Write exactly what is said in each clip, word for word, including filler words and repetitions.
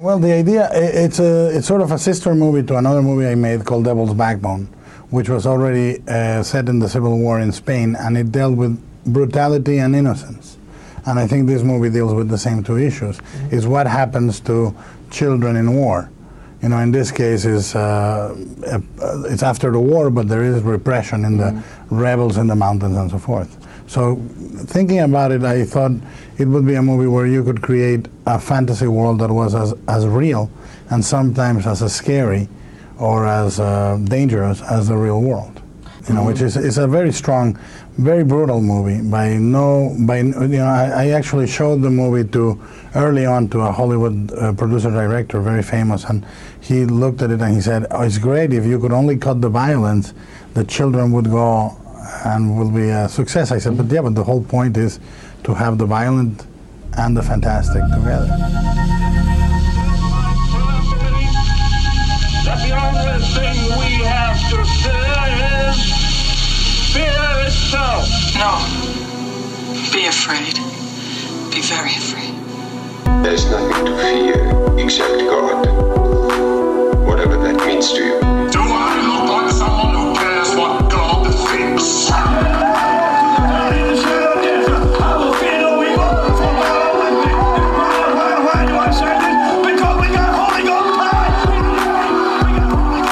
Well, the idea, it's a, it's sort of a sister movie to another movie I made called Devil's Backbone, which was already uh, set in the Civil War in Spain, and it dealt with brutality and innocence. And I think this movie deals with the same two issues, mm-hmm. is what happens to children in war. You know, in this case, is uh, it's after the war, but there is repression in mm-hmm. the rebels in the mountains and so forth. So thinking about it, I thought it would be a movie where you could create a fantasy world that was as, as real and sometimes as, as scary or as uh, dangerous as the real world. You know, mm-hmm. which is it's a very strong, very brutal movie. By no, by you know, I, I actually showed the movie to early on to a Hollywood uh, producer director, very famous, and he looked at it and he said, "Oh, it's great if you could only cut the violence, the children would go and will be a success." I said, "But yeah, but the whole point is to have the violent and the fantastic together." That the only thing we have to fear is fear itself. No. Be afraid. Be very afraid. There's nothing to fear except God. Whatever that means to you. Do I look like someone who cares what God thinks?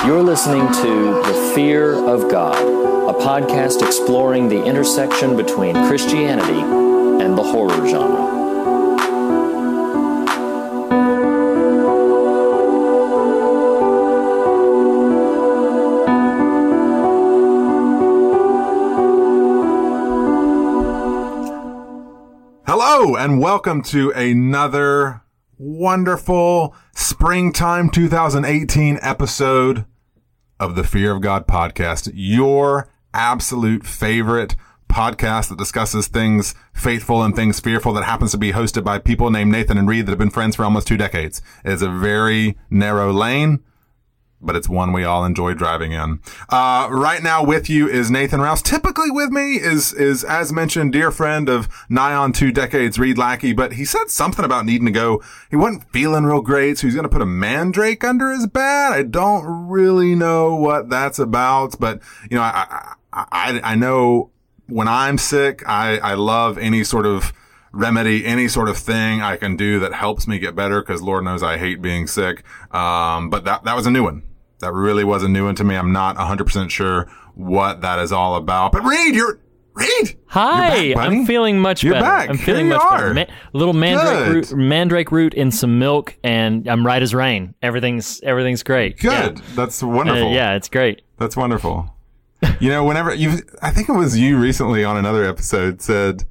You're listening to The Fear of God, a podcast exploring the intersection between Christianity and the horror genre. Hello, and welcome to another wonderful Springtime twenty eighteen episode of the Fear of God podcast, your absolute favorite podcast that discusses things faithful and things fearful, that happens to be hosted by people named Nathan and Reed that have been friends for almost two decades. It is a very narrow lane, but it's one we all enjoy driving in. Uh, right now with you is Nathan Rouse. Typically with me is, is as mentioned, dear friend of nigh on two decades, Reed Lackey, but he said something about needing to go. He wasn't feeling real great, so he's going to put a mandrake under his bed. I don't really know what that's about, but you know, I, I, I, I know when I'm sick, I, I love any sort of remedy, any sort of thing I can do that helps me get better, because Lord knows I hate being sick. Um, but that, that was a new one. That really was a new one to me. I'm not one hundred percent sure what that is all about. But Reed, you're... Reed! Hi! You're back, I'm feeling much you're better. Back. I'm feeling much are. better. Ma- little mandrake root, mandrake root in some milk, and I'm right as rain. Everything's everything's great. Good. Yeah. That's wonderful. Uh, yeah, it's great. That's wonderful. You know, whenever... you, I think it was you recently on another episode said,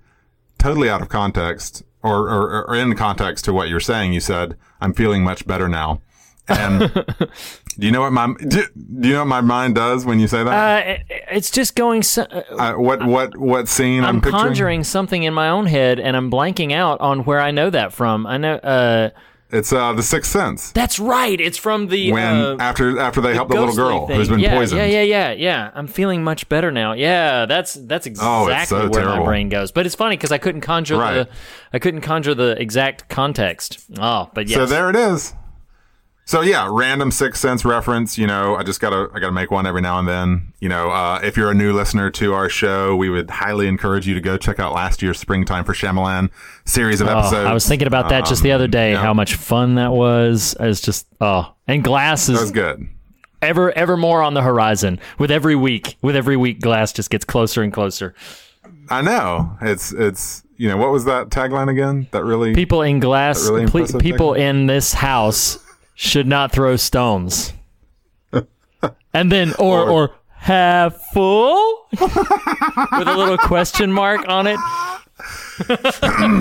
totally out of context, or, or, or in context to what you're saying, you said, "I'm feeling much better now." And do you know what my do, do you know what my mind does when you say that? Uh, it, it's just going. So, uh, uh, what what what scene? I'm, I'm picturing? conjuring something in my own head, and I'm blanking out on where I know that from. I know uh, it's uh, The Sixth Sense. That's right. It's from the when uh, after after they the help the little girl thing. who's been yeah, poisoned. Yeah, yeah, yeah, yeah. I'm feeling much better now. Yeah, that's that's exactly oh, so where terrible. my brain goes. But it's funny because I couldn't conjure right. the I couldn't conjure the exact context. Oh, but yes. So there it is. So yeah, random Sixth Sense reference, you know, I just gotta, I gotta make one every now and then. You know, uh, if you're a new listener to our show, we would highly encourage you to go check out last year's Springtime for Shyamalan series of oh, episodes. I was thinking about that um, just the other day, yeah. how much fun that was. I was just, oh, and Glass is that was good. Ever, ever more on the horizon with every week, with every week, Glass just gets closer and closer. I know it's, it's, you know, what was that tagline again? That really, people in glass, really ple- people tagline? in this house should not throw stones. And then, or, or, or half full? With a little question mark on it.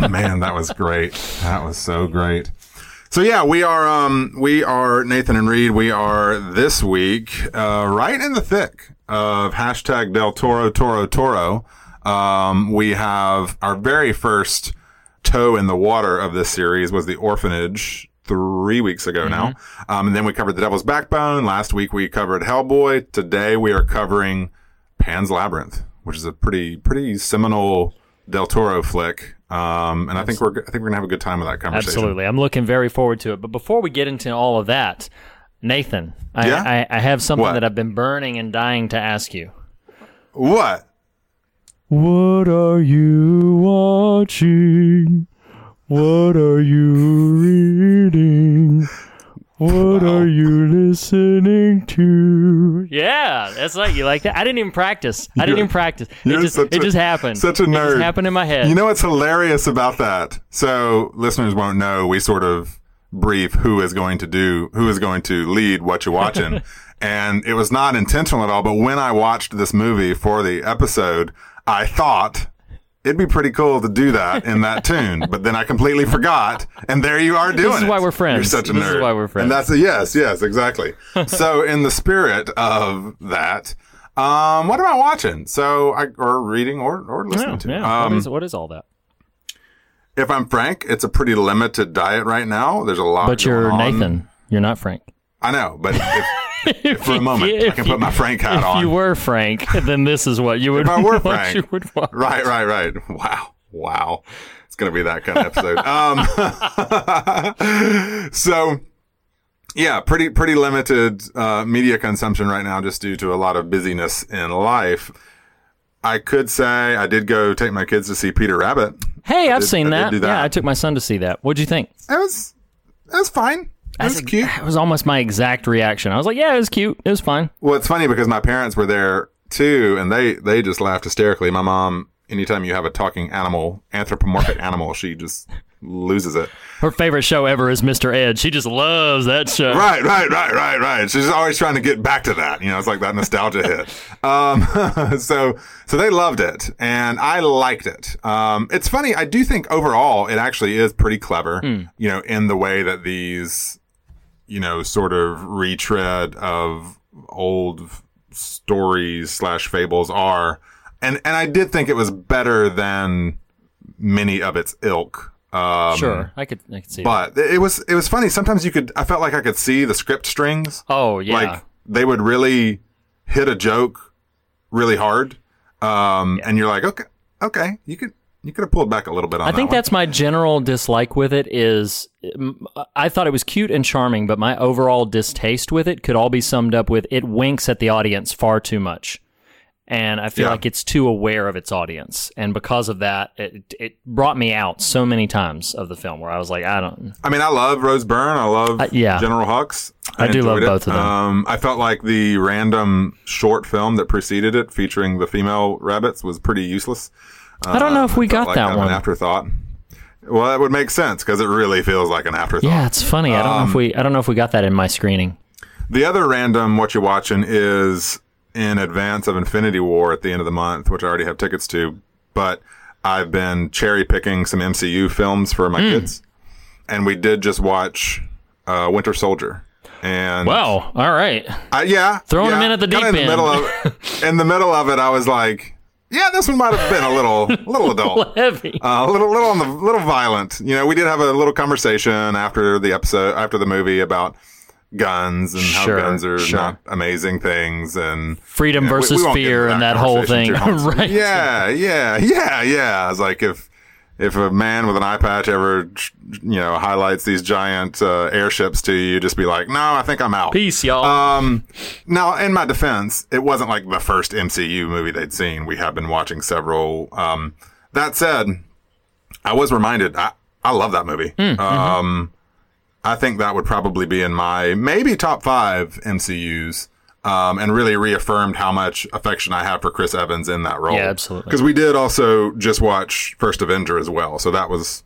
Man, that was great. That was so great. So yeah, we are, um, we are Nathan and Reed. We are this week, uh, right in the thick of hashtag Del Toro, Toro, Toro. Um, we have our very first toe in the water of this series was The Orphanage, three weeks ago mm-hmm. now. Um, and then we covered The Devil's Backbone. Last week we covered Hellboy. Today we are covering Pan's Labyrinth, which is a pretty, pretty seminal Del Toro flick. Um, and Absolutely. I think we're I think we're gonna have a good time with that conversation. Absolutely, I'm looking very forward to it. But before we get into all of that, Nathan, I yeah? I, I have something what? that I've been burning and dying to ask you. What? What are you watching? What are you reading? What wow. are you listening to? Yeah, that's like you like that. I didn't even practice. I didn't you're, even practice. It just it a, just happened. Such a nerd. It just happened in my head. You know what's hilarious about that? So listeners won't know. We sort of brief who is going to do who is going to lead what you're watching, and it was not intentional at all. But when I watched this movie for the episode, I thought it'd be pretty cool to do that in that tune, but then I completely forgot, and there you are doing it. This is it. why we're friends. You're such a this nerd. This is why we're friends. And that's a yes, yes, exactly. So in the spirit of that, um, what am I watching? So I or reading or or listening yeah, to? Yeah. Um, what, is, what is all that? If I'm frank, it's a pretty limited diet right now. There's a lot. But going you're on. Nathan. You're not Frank. I know, but. If, If for a moment, if I can you, put my Frank hat if on. If you were Frank, then this is what you would, if I were Frank, you would watch. Right, right, right. Wow. Wow. It's going to be that kind of episode. um, so, yeah, pretty pretty limited uh, media consumption right now just due to a lot of busyness in life. I could say I did go take my kids to see Peter Rabbit. Hey, I've did, seen that. that. Yeah, I took my son to see that. What'd you think? It was, it was fine. That's it was cute. It was almost my exact reaction. I was like, yeah, it was cute. It was fine. Well, it's funny because my parents were there too, and they, they just laughed hysterically. My mom, anytime you have a talking animal, anthropomorphic animal, she just loses it. Her favorite show ever is Mister Ed. She just loves that show. Right, right, right, right, right. She's always trying to get back to that. You know, it's like that nostalgia hit. Um, so, so they loved it, and I liked it. Um, it's funny. I do think overall it actually is pretty clever, mm. you know, in the way that these... you know, sort of retread of old stories slash fables are. And and I did think it was better than many of its ilk. Um, sure, I could I could see But that. it was it was funny. Sometimes you could, I felt like I could see the script strings. Oh, yeah. Like, they would really hit a joke really hard. Um, yeah. And you're like, okay, okay, you could. You could have pulled back a little bit on that. I think that that's my general dislike with it is I thought it was cute and charming, but my overall distaste with it could all be summed up with it winks at the audience far too much. And I feel yeah. like it's too aware of its audience. And because of that, it it brought me out so many times of the film where I was like, I don't... I mean, I love Rose Byrne. I love uh, yeah. General Hux. I, I do love it. both of them. Um, I felt like the random short film that preceded it featuring the female rabbits was pretty useless. I don't know if we uh, got like that kind of one. An afterthought. Well, that would make sense because it really feels like an afterthought. Yeah, it's funny. I don't um, know if we. I don't know if we got that in my screening. The other random what you're watching is in advance of Infinity War at the end of the month, which I already have tickets to. But I've been cherry picking some M C U films for my mm. kids, and we did just watch uh, Winter Soldier. And wow, all right, I, yeah, throwing yeah, them in at the deep in end. The middle of, in the middle of it, I was like. Yeah, this one might have been a little, little adult, heavy, uh, a little, little on the, little violent. You know, we did have a little conversation after the episode, after the movie about guns and sure, how guns are sure. not amazing things and freedom you know, versus we, we fear that and that whole thing. Right? Yeah, yeah, yeah, yeah. It's like if if a man with an eye patch ever, you know, highlights these giant uh, airships to you, just be like, no, I think I'm out. Peace, y'all. Um, now, in my defense, it wasn't like the first M C U movie they'd seen. We have been watching several. Um, that said, I was reminded, I, I love that movie. Mm, um, mm-hmm. I think that would probably be in my maybe top five M C Us. Um, and really reaffirmed how much affection I have for Chris Evans in that role. Yeah, absolutely. Because we did also just watch First Avenger as well, so that was,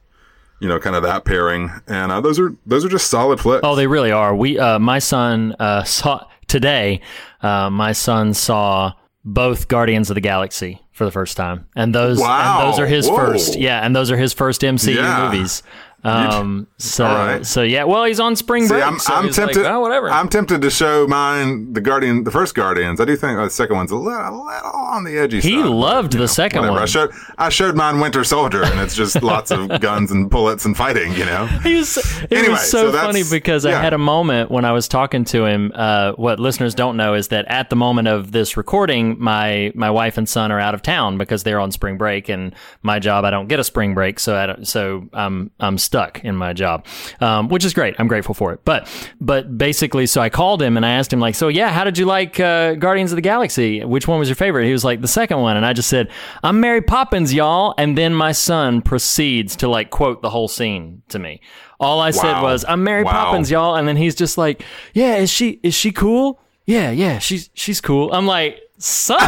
you know, kind of that pairing. And uh, those are those are just solid flicks. Oh, they really are. We, uh, my son uh, saw today. Uh, my son saw both Guardians of the Galaxy for the first time, and those wow. and those are his Whoa. first. Yeah, and those are his first M C U yeah. movies. Um, so, right. so yeah, well, he's on spring break. See, I'm, so I'm tempted, like, oh, whatever. I'm tempted to show mine, the Guardian, the first Guardians. I do think oh, the second one's a little, a little on the edgy side. He loved the know, second whatever. one. I showed, I showed mine Winter Soldier, and it's just lots of guns and bullets and fighting, you know? He was, it anyway, was so, so funny because yeah. I had a moment when I was talking to him. Uh, what listeners don't know is that at the moment of this recording, my, my wife and son are out of town because they're on spring break, and my job, I don't get a spring break. So I don't, so I'm, I'm still stuck in my job, um, which is great. I'm grateful for it. But but basically, so I called him and I asked him, like, so yeah, how did you like uh, Guardians of the Galaxy? Which one was your favorite? He was like, the second one. And I just said, I'm Mary Poppins, y'all. And then my son proceeds to, like, quote the whole scene to me. All I wow. said was, I'm Mary wow. Poppins, y'all. And then he's just like, yeah, is she is she cool? Yeah, yeah, she's she's cool. I'm like, son.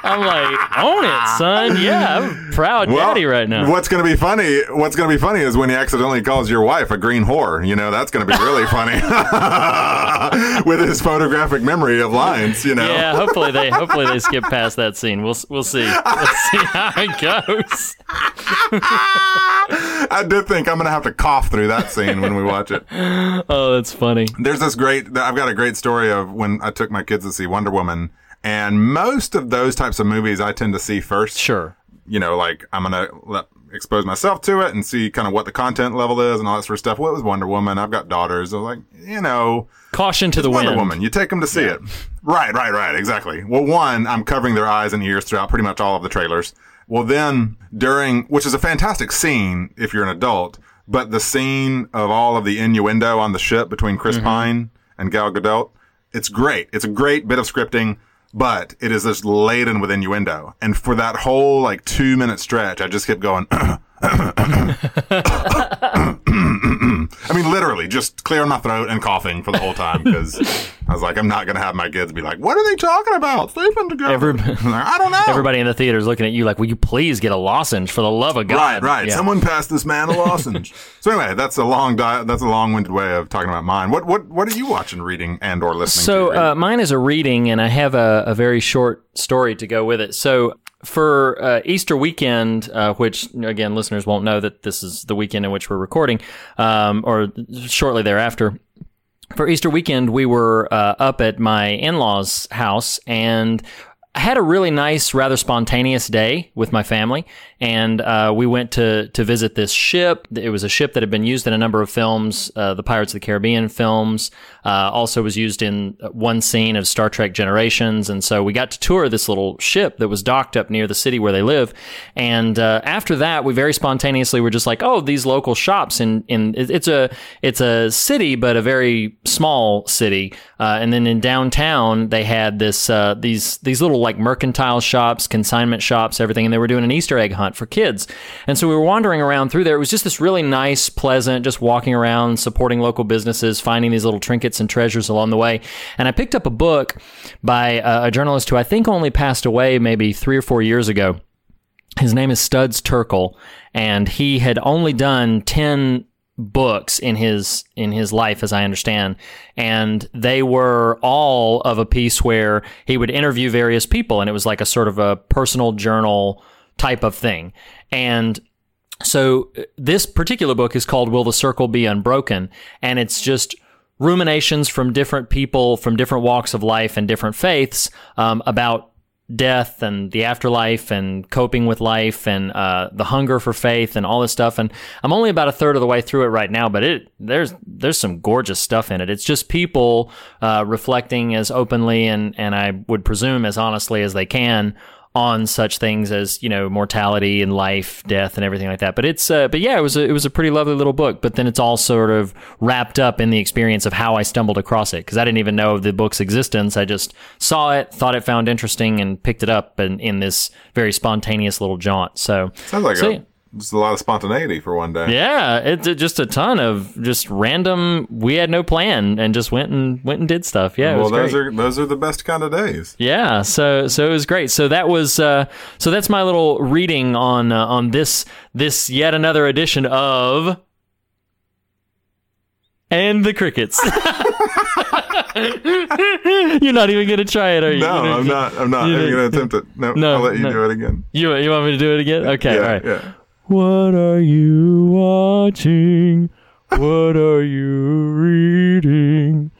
I'm like, own it, son. Yeah, I'm proud well, daddy right now. What's going to be funny, what's going to be funny is when he accidentally calls your wife a green whore. You know, that's going to be really funny with his photographic memory of lines, you know. Yeah, hopefully they hopefully they skip past that scene. We'll we'll see. Let's see how it goes. I did think I'm going to have to cough through that scene when we watch it. Oh, that's funny. There's this great, I've got a great story of when I took my kids to see Wonder Woman. And most of those types of movies I tend to see first. Sure. You know, like, I'm going to expose myself to it and see kind of what the content level is and all that sort of stuff. What was Wonder Woman? I've got daughters. I was like, you know. Caution to the wind. Wonder Woman. You take them to see yeah. it. Right, right, right. Exactly. Well, one, I'm covering their eyes and ears throughout pretty much all of the trailers. Well, then during, which is a fantastic scene if you're an adult, but the scene of all of the innuendo on the ship between Chris mm-hmm. Pine and Gal Gadot, it's great. It's a great bit of scripting. But it is just laden with innuendo. And for that whole, like, two minute stretch, I just kept going. I mean, literally just clearing my throat and coughing for the whole time. Because I was like, I'm not going to have my kids be like, what are they talking about? Sleeping together. Everybody, like, I don't know. Everybody in the theater is looking at you like, will you please get a lozenge for the love of God? Right, right. Yeah. Someone passed this man a lozenge. So anyway, that's a long di- that's a long-winded way of talking about mine. What what what are you watching, reading, and or listening so, to? So uh, mine is a reading, and I have a, a very short story to go with it. So for uh, Easter weekend, uh, which, again, listeners won't know that this is the weekend in which we're recording, um, or shortly thereafter. For Easter weekend, we were uh, up at my in-laws' house, and I had a really nice, rather spontaneous day with my family, and uh, we went to to visit this ship. It was a ship that had been used in a number of films, uh, the Pirates of the Caribbean films, uh, also was used in one scene of Star Trek Generations, and so we got to tour this little ship that was docked up near the city where they live, and uh, after that, we very spontaneously were just like, oh, these local shops, in, in it's a it's a city, but a very small city, uh, and then in downtown, they had this uh, these these little like mercantile shops, consignment shops, everything, and they were doing an Easter egg hunt for kids. And so we were wandering around through there. It was just this really nice, pleasant, just walking around, supporting local businesses, finding these little trinkets and treasures along the way. And I picked up a book by uh, a journalist who I think only passed away maybe three or four years ago. His name is Studs Terkel, and he had only done ten books in his in his life, as I understand, and they were all of a piece where he would interview various people, and it was like a sort of a personal journal type of thing. And so this particular book is called Will the Circle Be Unbroken, and it's just ruminations from different people from different walks of life and different faiths um, about death and the afterlife and coping with life and uh, the hunger for faith and all this stuff. And I'm only about a third of the way through it right now, but it there's there's some gorgeous stuff in it. It's just people uh, reflecting as openly and, and I would presume as honestly as they can on such things as, you know, mortality and life, death and everything like that. But it's uh, but yeah, it was a, it was a pretty lovely little book, but then it's all sort of wrapped up in the experience of how I stumbled across it, because I didn't even know of the book's existence. I just saw it, thought it found interesting, and picked it up in, in this very spontaneous little jaunt. So sounds like so, a, yeah. just a lot of spontaneity for one day. Yeah, it's it, just a ton of just random. We had no plan and just went and went and did stuff. Yeah, well, it was those great. are those are the best kind of days. Yeah, so so it was great. So that was uh, so that's my little reading on uh, on this this yet another edition of And the Crickets. You're not even gonna try it, are you? No, I'm not. I'm not even gonna attempt it. No, no, I'll let you no. do it again. You you want me to do it again? Okay, yeah, all right. Yeah. What are you watching? What are you reading?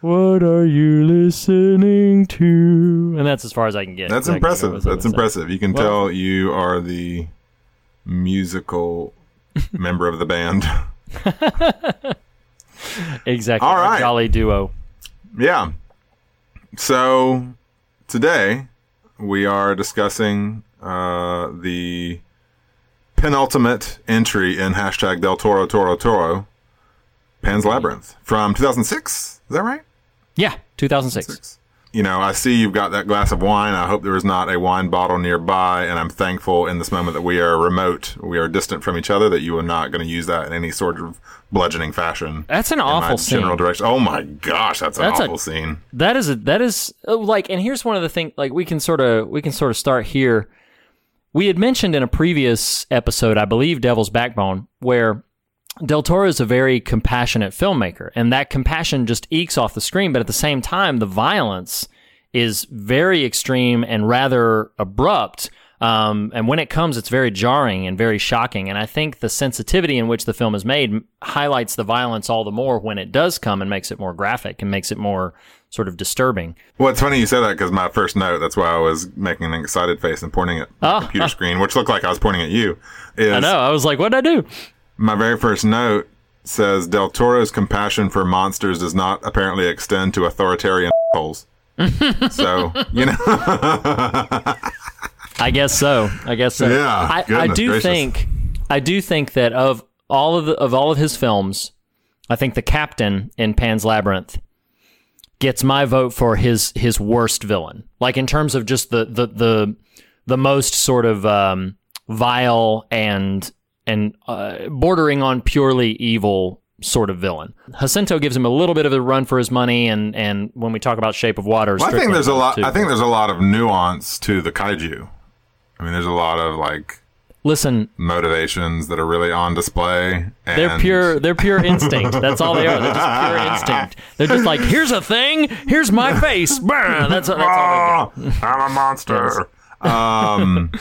What are you listening to? And that's as far as I can get. That's impressive. That's impressive. You can well, tell you are the musical member of the band. Exactly. All right. A jolly duo. Yeah. So today we are discussing uh, the penultimate entry in hashtag Del Toro Toro Toro, Pan's Labyrinth from two thousand six. Is that right? Yeah, two thousand six. You know, I see you've got that glass of wine. I hope there is not a wine bottle nearby, and I'm thankful in this moment that we are remote. We are distant from each other, that you are not going to use that in any sort of bludgeoning fashion. That's an awful scene. In my general direction. Oh my gosh, that's an that's awful a, scene. That is a, that is like, and here's one of the things, like we can sort of we can sort of start here. We had mentioned in a previous episode, I believe, Devil's Backbone, where Del Toro is a very compassionate filmmaker, and that compassion just ekes off the screen, but at the same time, the violence is very extreme and rather abrupt, um, and when it comes, it's very jarring and very shocking, and I think the sensitivity in which the film is made highlights the violence all the more when it does come and makes it more graphic and makes it more sort of disturbing. Well, it's funny you said that because my first note, that's why I was making an excited face and pointing at the oh, computer uh, screen, which looked like I was pointing at you. Is, I know. I was like, what did I do? My very first note says, Del Toro's compassion for monsters does not apparently extend to authoritarian assholes. So, you know. I guess so. I guess so. Yeah. I, I do gracious. think I do think that of all of the, of all of his films, I think the captain in Pan's Labyrinth gets my vote for his his worst villain. Like in terms of just the the the, the most sort of um, vile and and uh, bordering on purely evil sort of villain. Jacinto gives him a little bit of a run for his money, and, and when we talk about Shape of Water, well, I think there's a lot. Too. I think there's a lot of nuance to the kaiju. I mean, there's a lot of like, listen, motivations that are really on display. And they're pure. They're pure instinct. That's all they are. They're just pure instinct. They're just like, here's a thing. Here's my face. That's, that's all they got. I'm a monster. Yes. Um.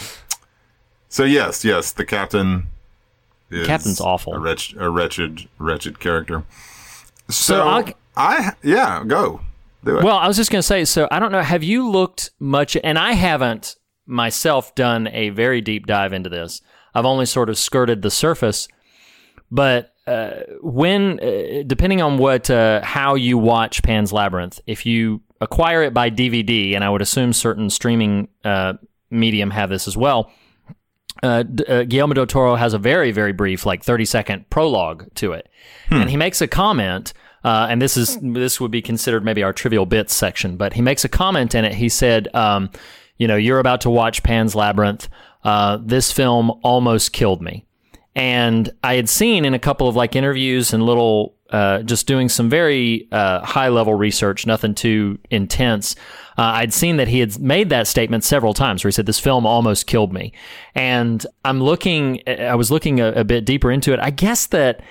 So yes, yes, the captain. Captain's awful. A wretched, a wretched, wretched character. So, so I'll, I, yeah, go. Do it. Well, I was just going to say, so I don't know, have you looked much, and I haven't myself done a very deep dive into this. I've only sort of skirted the surface, but uh, when, uh, depending on what, uh, how you watch Pan's Labyrinth, if you acquire it by D V D, and I would assume certain streaming uh, medium have this as well, Uh, uh, Guillermo del Toro has a very, very brief, like thirty second prologue to it. Hmm. And he makes a comment, uh, and this is this would be considered maybe our trivial bits section, but he makes a comment in it. He said, um, you know, you're about to watch Pan's Labyrinth. Uh, this film almost killed me. And I had seen in a couple of like interviews and little, uh, just doing some very uh, high level research, nothing too intense. Uh, I'd seen that he had made that statement several times where he said, this film almost killed me. And I'm looking, I was looking a, a bit deeper into it. I guess that,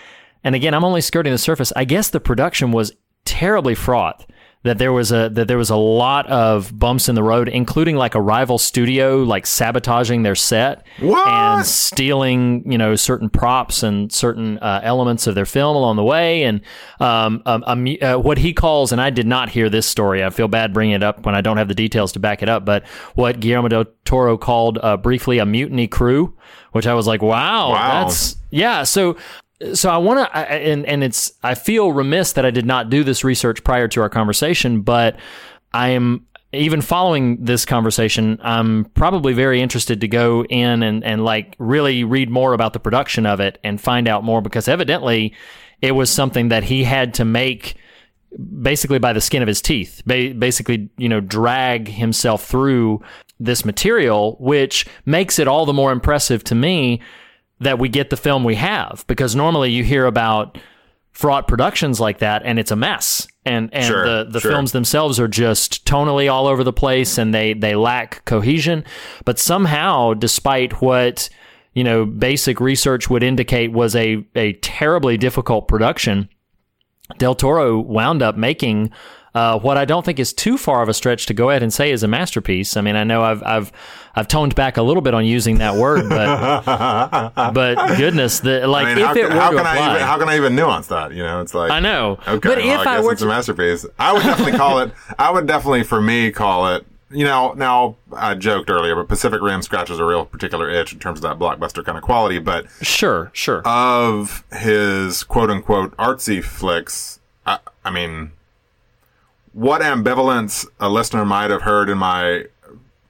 and again, I'm only skirting the surface. I guess the production was terribly fraught, that there was a, that there was a lot of bumps in the road, including like a rival studio, like sabotaging their set what? and stealing, you know, certain props and certain uh, elements of their film along the way. And um, um, um, uh, what he calls, and I did not hear this story. I feel bad bringing it up when I don't have the details to back it up, but what Guillermo del Toro called uh, briefly a mutiny crew, which I was like, wow, wow. that's yeah. So, So I want to, and and it's. I feel remiss that I did not do this research prior to our conversation, but I am even following this conversation. I'm probably very interested to go in and and like really read more about the production of it and find out more, because evidently it was something that he had to make basically by the skin of his teeth. Basically, you know, drag himself through this material, which makes it all the more impressive to me that we get the film we have, because normally you hear about fraught productions like that and it's a mess, and and sure, the, the sure. films themselves are just tonally all over the place and they, they lack cohesion. But somehow, despite what, you know, basic research would indicate was a, a terribly difficult production, Del Toro wound up making uh, what I don't think is too far of a stretch to go ahead and say is a masterpiece. I mean, I know I've I've I've toned back a little bit on using that word, but but goodness, the, like I mean, if how, it were how to can apply, I even, how can I even nuance that? You know, it's like I know, okay, but well, if I, I were it's to... a masterpiece, I would definitely call it. I would definitely, for me, call it. You know, now I joked earlier, but Pacific Rim scratches a real particular itch in terms of that blockbuster kind of quality. But sure, sure. Of his quote unquote artsy flicks, I, I mean, what ambivalence a listener might have heard in my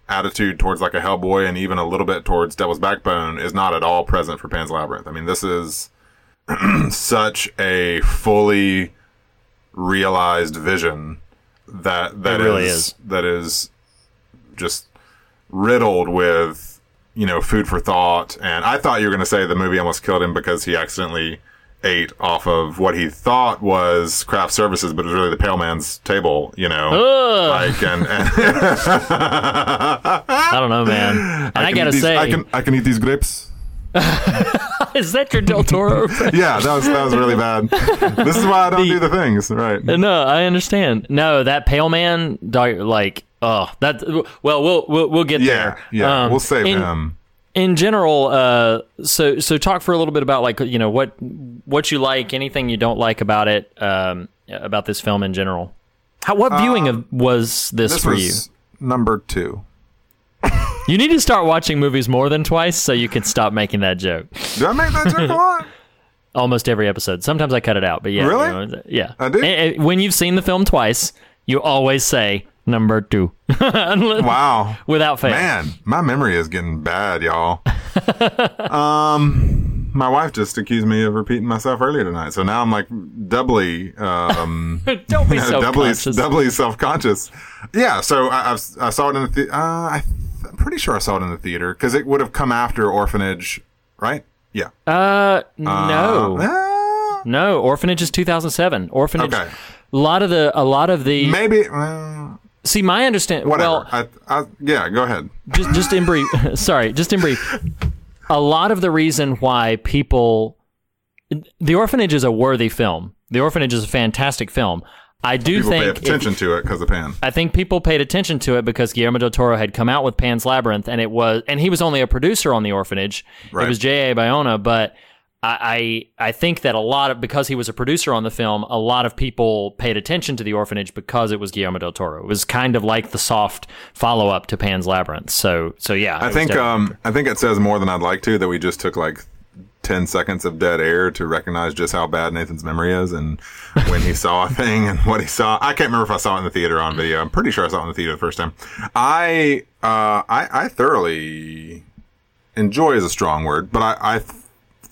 attitude towards like a Hellboy and even a little bit towards Devil's Backbone is not at all present for Pan's Labyrinth. I mean, this is such a fully realized vision that that it really is, is that is. just riddled with, you know, food for thought. And I thought you were going to say the movie almost killed him because he accidentally ate off of what he thought was craft services, but it was really the pale man's table, you know. Ugh. Like, and, and I don't know, man. And I, I gotta these, say, I can I can eat these grapes. Is that your Del Toro? Yeah, that was that was really bad. This is why I don't the, do the things, right? No, I understand. No, that pale man, like. Oh, that well, we'll we'll, we'll get yeah, there. Yeah, um, we'll save in, him. In general, uh, so so talk for a little bit about like you know what what you like, anything you don't like about it, um, about this film in general. How what viewing um, of, was this, this for was you? Number two. You need to start watching movies more than twice so you can stop making that joke. Do I make that joke a lot? Almost every episode. Sometimes I cut it out, but yeah, really, you know, yeah. I do. And, and when you've seen the film twice, you always say. Number two. Wow. Without fail. Man, my memory is getting bad, y'all. um, my wife just accused me of repeating myself earlier tonight, so now I'm like doubly, um, don't be self-conscious. doubly, doubly self-conscious. Yeah. So I, I've, I saw it in the. Th- uh, I th- I'm pretty sure I saw it in the theater because it would have come after Orphanage, right? Yeah. Uh, no. Uh, no. Orphanage is two thousand seven. Orphanage. Okay. A lot of the. A lot of the. Maybe. Uh, See, my understanding... Whatever. Well, I, I, yeah, go ahead. Just, just in brief. Sorry, just in brief. A lot of the reason why people... The Orphanage is a worthy film. The Orphanage is a fantastic film. I do people think... People paid attention it, to it because of Pan. I think people paid attention to it because Guillermo del Toro had come out with Pan's Labyrinth, and it was, and he was only a producer on The Orphanage. Right. It was J A. Bayona, but... I I think that a lot of, because he was a producer on the film, a lot of people paid attention to The Orphanage because it was Guillermo del Toro. It was kind of like the soft follow-up to Pan's Labyrinth. So, so yeah. I think um, I think it says more than I'd like to that we just took like ten seconds of dead air to recognize just how bad Nathan's memory is and when he saw a thing and what he saw. I can't remember if I saw it in the theater or on video. I'm pretty sure I saw it in the theater the first time. I, uh, I, I thoroughly enjoy is a strong word, but I, I th-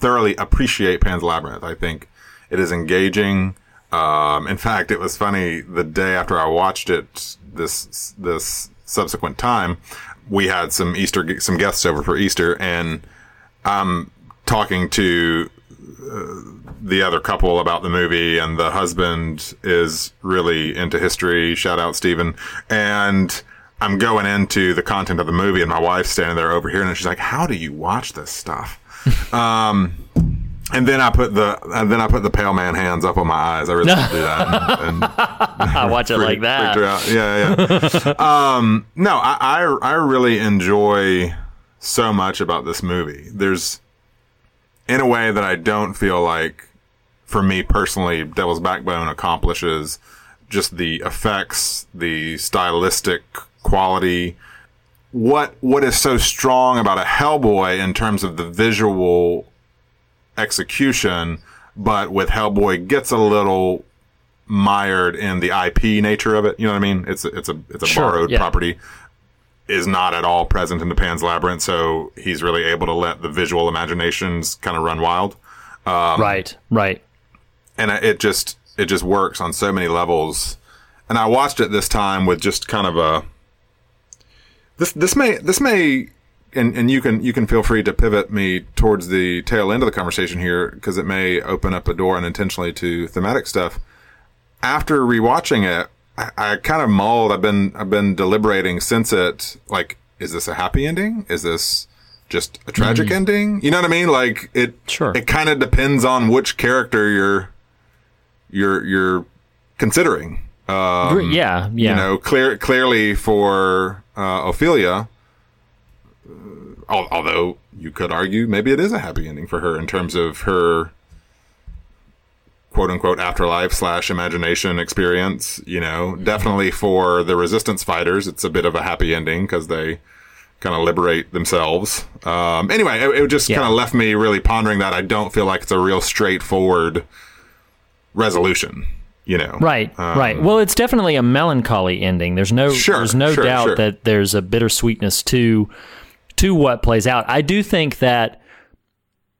thoroughly appreciate Pan's Labyrinth. I think it is engaging. Um, in fact, it was funny the day after I watched it this this subsequent time, we had some Easter some guests over for Easter, and I'm talking to uh, the other couple about the movie, and the husband is really into history. Shout out Stephen. And I'm going into the content of the movie, and my wife's standing there over here, and she's like, "How do you watch this stuff?" um and then I put the and then I put the pale man hands up on my eyes. I really do that. And, and I watch it freaked, like that. Yeah, yeah. um, no, I, I I really enjoy so much about this movie. There's in a way that I don't feel like, for me personally, Devil's Backbone accomplishes just the effects, the stylistic quality. What what is so strong about a Hellboy in terms of the visual execution, but with Hellboy gets a little mired in the I P nature of it. You know what I mean? It's a, it's a it's a sure, borrowed yeah. property. Is not at all present in the Pan's Labyrinth, so he's really able to let the visual imaginations kind of run wild. Um, right, right. And it just it just works on so many levels. And I watched it this time with just kind of a. This this may this may and, and you can you can feel free to pivot me towards the tail end of the conversation here because it may open up a door unintentionally to thematic stuff. After rewatching it, I, I kind of mulled. I've been I've been deliberating since it. Like, is this a happy ending? Is this just a tragic mm. ending? You know what I mean? Like it. Sure. It kind of depends on which character you're you're you're considering. Um, yeah, yeah. You know, clear, clearly for uh, Ophelia, uh, although you could argue maybe it is a happy ending for her in terms of her quote-unquote afterlife slash imagination experience, you know. Mm-hmm. Definitely for the resistance fighters, it's a bit of a happy ending because they kind of liberate themselves. Um, anyway, it, it just yeah. kind of left me really pondering that. I don't feel like it's a real straightforward resolution. You know, right, um, right. Well, it's definitely a melancholy ending. There's no, sure, there's no sure, doubt sure. that there's a bittersweetness to, to what plays out. I do think that,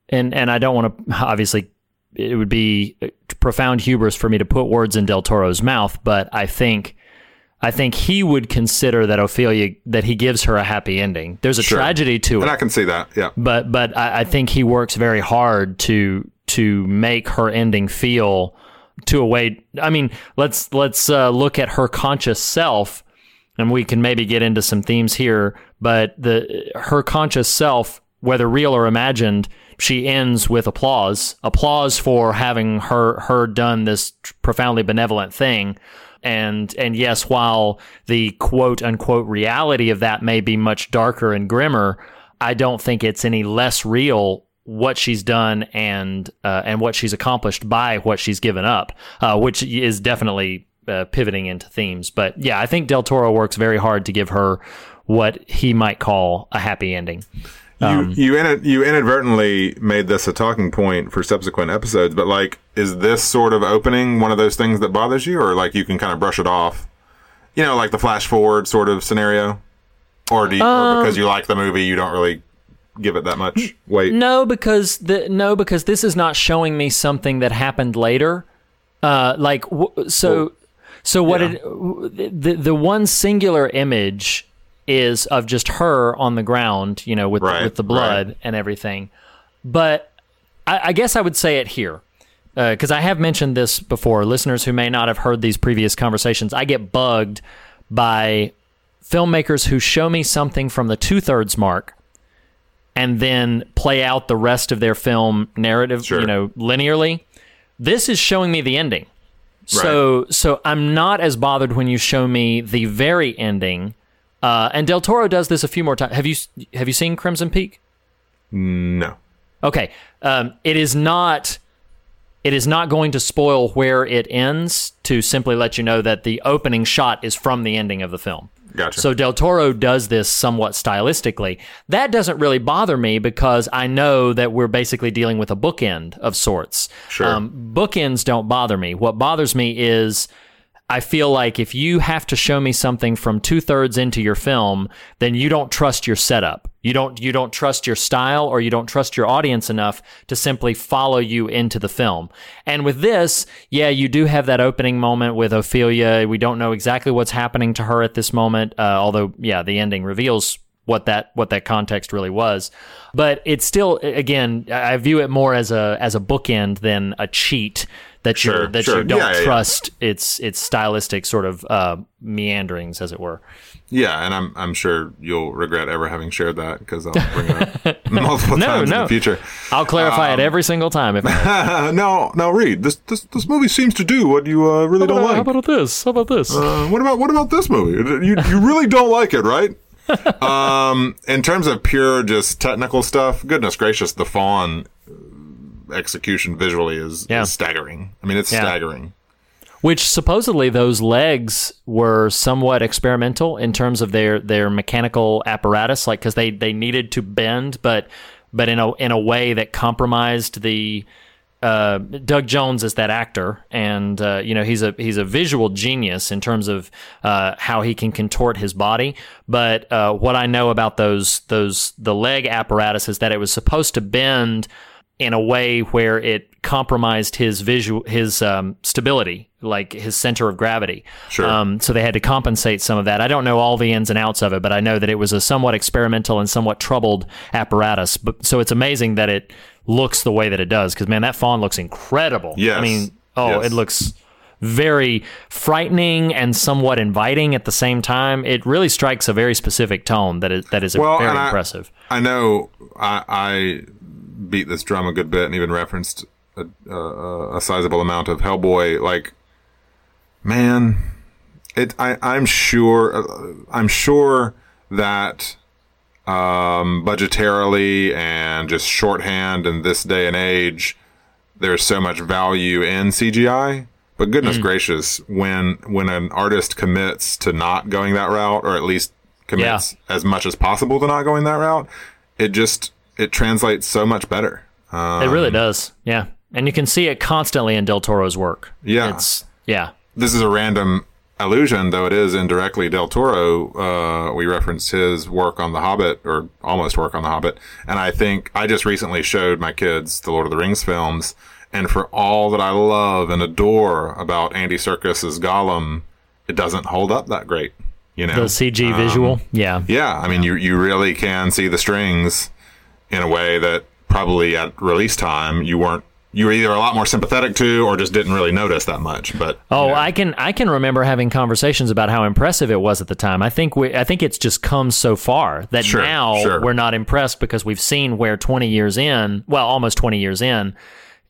and and I don't want to obviously, it would be profound hubris for me to put words in Del Toro's mouth, but I think, I think he would consider that Ophelia, that he gives her a happy ending. There's a sure. tragedy to and it, and I can see that. Yeah, but but I, I think he works very hard to to make her ending feel. To a way, I mean, let's let's uh, look at her conscious self, and we can maybe get into some themes here. But the her conscious self, whether real or imagined, she ends with applause, applause for having her her done this profoundly benevolent thing. And and yes, while the quote unquote reality of that may be much darker and grimmer, I don't think it's any less real. What she's done and uh, and what she's accomplished by what she's given up, uh, which is definitely uh, pivoting into themes. But yeah, I think Del Toro works very hard to give her what he might call a happy ending. Um, you you, in, you inadvertently made this a talking point for subsequent episodes, but like, is this sort of opening one of those things that bothers you, or like you can kind of brush it off? You know, like the flash forward sort of scenario, or do you, um, or because you like the movie, you don't really. Give it that much weight? No, because the no, because this is not showing me something that happened later. Uh, like w- so, well, so what? Yeah. It, the the one singular image is of just her on the ground, you know, with right, the, with the blood right. and everything. But I, I guess I would say it here because uh, I have mentioned this before. Listeners who may not have heard these previous conversations, I get bugged by filmmakers who show me something from the two thirds mark. And then play out the rest of their film narrative, sure. you know, linearly. This is showing me the ending. Right. So so I'm not as bothered when you show me the very ending. Uh, and Del Toro does this a few more times. Have you have you seen Crimson Peak? No. Okay. Um, it is not it is not going to spoil where it ends to simply let you know that the opening shot is from the ending of the film. Gotcha. So Del Toro does this somewhat stylistically. That doesn't really bother me because I know that we're basically dealing with a bookend of sorts. Sure. Um, bookends don't bother me. What bothers me is I feel like if you have to show me something from two thirds into your film, then you don't trust your setup. You don't you don't trust your style or you don't trust your audience enough to simply follow you into the film. And with this, yeah, you do have that opening moment with Ophelia. We don't know exactly what's happening to her at this moment, uh, although, yeah, the ending reveals what that what that context really was. But it's still, again, I view it more as a as a bookend than a cheat that sure, you that sure. you don't yeah, trust yeah. its its stylistic sort of uh, meanderings, as it were. Yeah, and I'm I'm sure you'll regret ever having shared that because I'll bring it up multiple no, times no. in the future. I'll clarify um, it every single time. If I no, no, Reed, this this this movie seems to do what you uh, really about, don't like. How about this? How about this? Uh, what about what about this movie? You you really don't like it, right? um, in terms of pure just technical stuff, goodness gracious, the Fawn execution visually is, yeah. is staggering. I mean, it's yeah. staggering. Which supposedly those legs were somewhat experimental in terms of their, their mechanical apparatus, like because they, they needed to bend, but but in a in a way that compromised the. Uh, Doug Jones is that actor, and uh, you know he's a he's a visual genius in terms of uh, how he can contort his body. But uh, what I know about those those the leg apparatus is that it was supposed to bend in a way where it compromised his visual his um, stability, like his center of gravity. Sure. Um, so they had to compensate some of that. I don't know all the ins and outs of it, but I know that it was a somewhat experimental and somewhat troubled apparatus. But so it's amazing that it. Looks the way that it does because man, that Fawn looks incredible. Yes. I mean, oh, yes. It looks very frightening and somewhat inviting at the same time. It really strikes a very specific tone that is that is well, very impressive. I, I know I, I beat this drum a good bit and even referenced a, a, a sizable amount of Hellboy. Like, man, it. I, I'm sure. I'm sure that um, budgetarily and just shorthand in this day and age, there's so much value in C G I. But goodness mm. gracious, when when an artist commits to not going that route, or at least commits yeah. as much as possible to not going that route, it just it translates so much better. Um, it really does, yeah. And you can see it constantly in Del Toro's work. Yeah, it's, yeah. This is a random allusion, though it is indirectly Del Toro. Uh, we referenced his work on The Hobbit, or almost work on The Hobbit. And I think I just recently showed my kids the Lord of the Rings films. And for all that I love and adore about Andy Serkis's Gollum, it doesn't hold up that great, you know. The C G um, visual, yeah, yeah. I mean, you you really can see the strings in a way that probably at release time you weren't. You were either a lot more sympathetic to, or just didn't really notice that much. But oh, you know. I can I can remember having conversations about how impressive it was at the time. I think we I think it's just come so far that sure, now sure. we're not impressed because we've seen where twenty years in, well, almost twenty years in.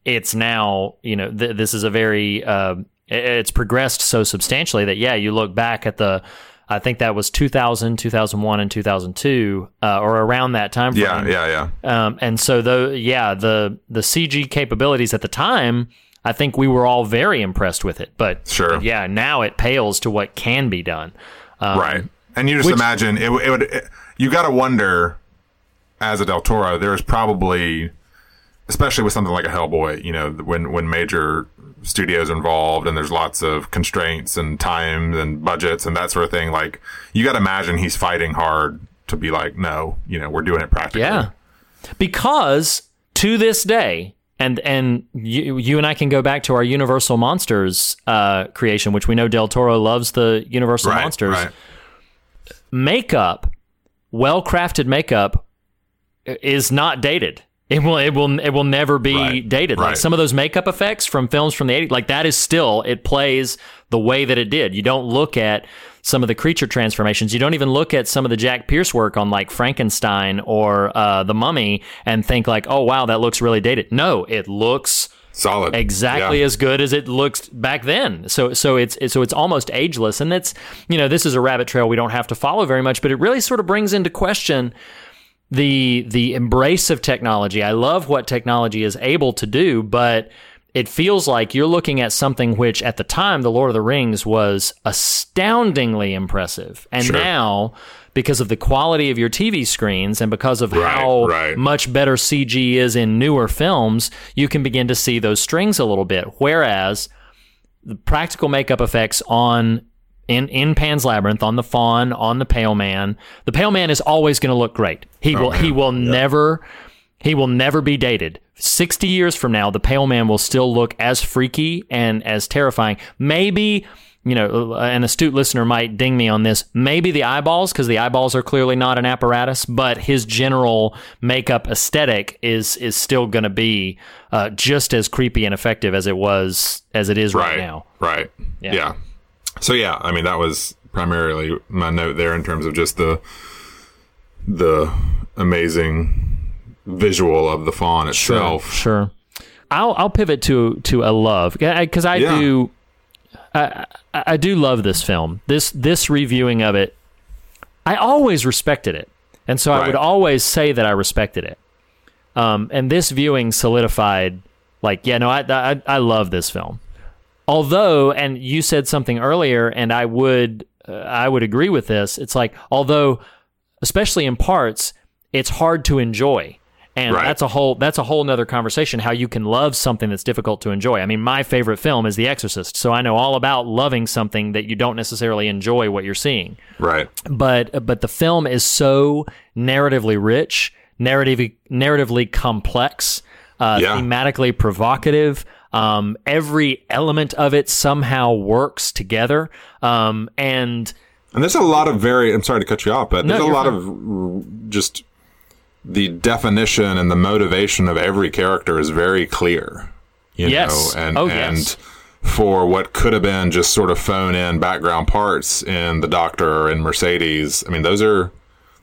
It's now, you know, th- this is a very, uh, it's progressed so substantially that, yeah, you look back at the, I think that was two thousand, two thousand one, and two thousand two, uh, or around that time frame. Yeah, yeah, yeah. Um, and so, though, yeah, the, the C G capabilities at the time, I think we were all very impressed with it. But, sure. but yeah, now it pales to what can be done. Um, right. And you just which, imagine, it, it would, it, you got to wonder, as a Del Toro, there's probably... especially with something like a Hellboy, you know, when when major studios are involved and there's lots of constraints and time and budgets and that sort of thing, like, you got to imagine he's fighting hard to be like, no, you know, we're doing it practically. Yeah, because to this day, and and you, you and I can go back to our Universal Monsters uh, creation, which we know Del Toro loves the Universal right, Monsters. Right. Makeup, well-crafted makeup is not dated. It will, it will, it will never be right, dated. Right. Like some of those makeup effects from films from the eighties, like that is still, it plays the way that it did. You don't look at some of the creature transformations. You don't even look at some of the Jack Pierce work on like Frankenstein or uh, The Mummy and think like, oh wow, that looks really dated. No, it looks solid, exactly yeah. as good as it looks back then. So, so it's, so it's almost ageless. And that's, you know, this is a rabbit trail we don't have to follow very much, but it really sort of brings into question The the embrace of technology. I love what technology is able to do, but it feels like you're looking at something which, at the time, The Lord of the Rings was astoundingly impressive. And sure. now, because of the quality of your T V screens and because of right, how right. much better C G is in newer films, you can begin to see those strings a little bit. Whereas the practical makeup effects on... In in Pan's Labyrinth, on the fawn, on the Pale Man, the Pale Man is always going to look great. He will oh, he will yeah. never he will never be dated. Sixty years from now, the Pale Man will still look as freaky and as terrifying. Maybe, you know, an astute listener might ding me on this. Maybe the eyeballs, because the eyeballs are clearly not an apparatus, but his general makeup aesthetic is is still going to be uh, just as creepy and effective as it was as it is right, right now. Right. Yeah. yeah. So yeah, I mean that was primarily my note there in terms of just the the amazing visual of the fawn itself. Sure, sure. I'll I'll pivot to to a love because I yeah. do I, I do love this film. This this reviewing of it, I always respected it, and so right. I would always say that I respected it. Um, and this viewing solidified, like, yeah, no, I I, I love this film. Although, and you said something earlier, and I would uh, I would agree with this, it's like, although, especially in parts, it's hard to enjoy. And right. that's a whole that's a whole nother conversation, how you can love something that's difficult to enjoy. I mean, my favorite film is The Exorcist, so I know all about loving something that you don't necessarily enjoy what you're seeing. Right. But but the film is so narratively rich, narratively, narratively complex, uh, yeah. thematically provocative. Um, every element of it somehow works together. Um, and and there's a lot of very, I'm sorry to cut you off, but no, there's a lot fine. of just the definition and the motivation of every character is very clear, you yes. know, and, oh, and yes. for what could have been just sort of phone in background parts in the Doctor or in Mercedes. I mean, those are,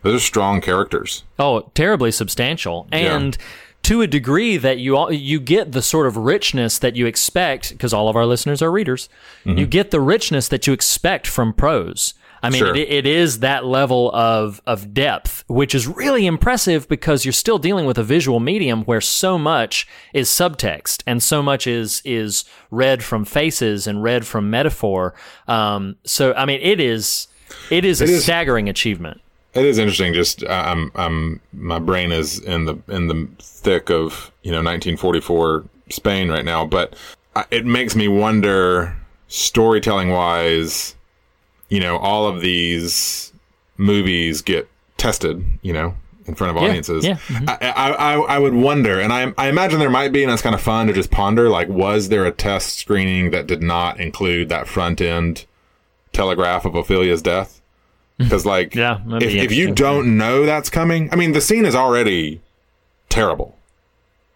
those are strong characters. Oh, terribly substantial. And yeah. to a degree that you all, you get the sort of richness that you expect, because all of our listeners are readers. Mm-hmm. You get the richness that you expect from prose. I mean, sure. it, it is that level of, of depth, which is really impressive because you're still dealing with a visual medium where so much is subtext and so much is is read from faces and read from metaphor. Um, so, I mean, it is it is it a is, staggering achievement. It is interesting. Just I'm I'm my brain is in the in the thick of, you know, nineteen forty-four Spain right now, but it makes me wonder, storytelling wise. You know, all of these movies get tested, you know, in front of yeah, audiences. Yeah. Mm-hmm. I, I I would wonder, and I I imagine there might be, and it's kind of fun to just ponder, like, was there a test screening that did not include that front end telegraph of Ophelia's death? Because, like, yeah, if, if you don't know that's coming, I mean, the scene is already terrible.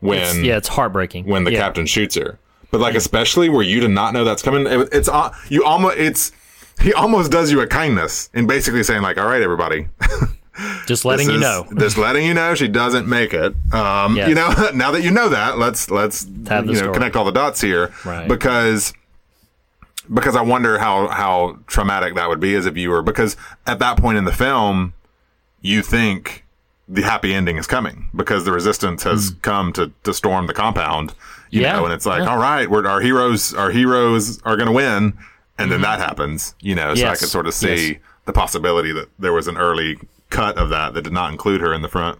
When it's, yeah, it's heartbreaking. When the yeah. captain shoots her. But, like, yeah. especially where you did not know that's coming, it, it's you almost, it's, he almost does you a kindness in basically saying, like, all right, everybody. Just letting is, you know. Just letting you know she doesn't make it. Um, yes. You know, now that you know that, let's, let's you know, story. connect all the dots here. Right. Because because I wonder how, how traumatic that would be as a viewer. Because at that point in the film, you think the happy ending is coming because the resistance has mm. come to, to storm the compound. You yeah. know, and it's like, yeah. all right, we're, our heroes, our heroes are going to win. And then that happens, you know, so yes. I could sort of see yes. the possibility that there was an early cut of that that did not include her in the front.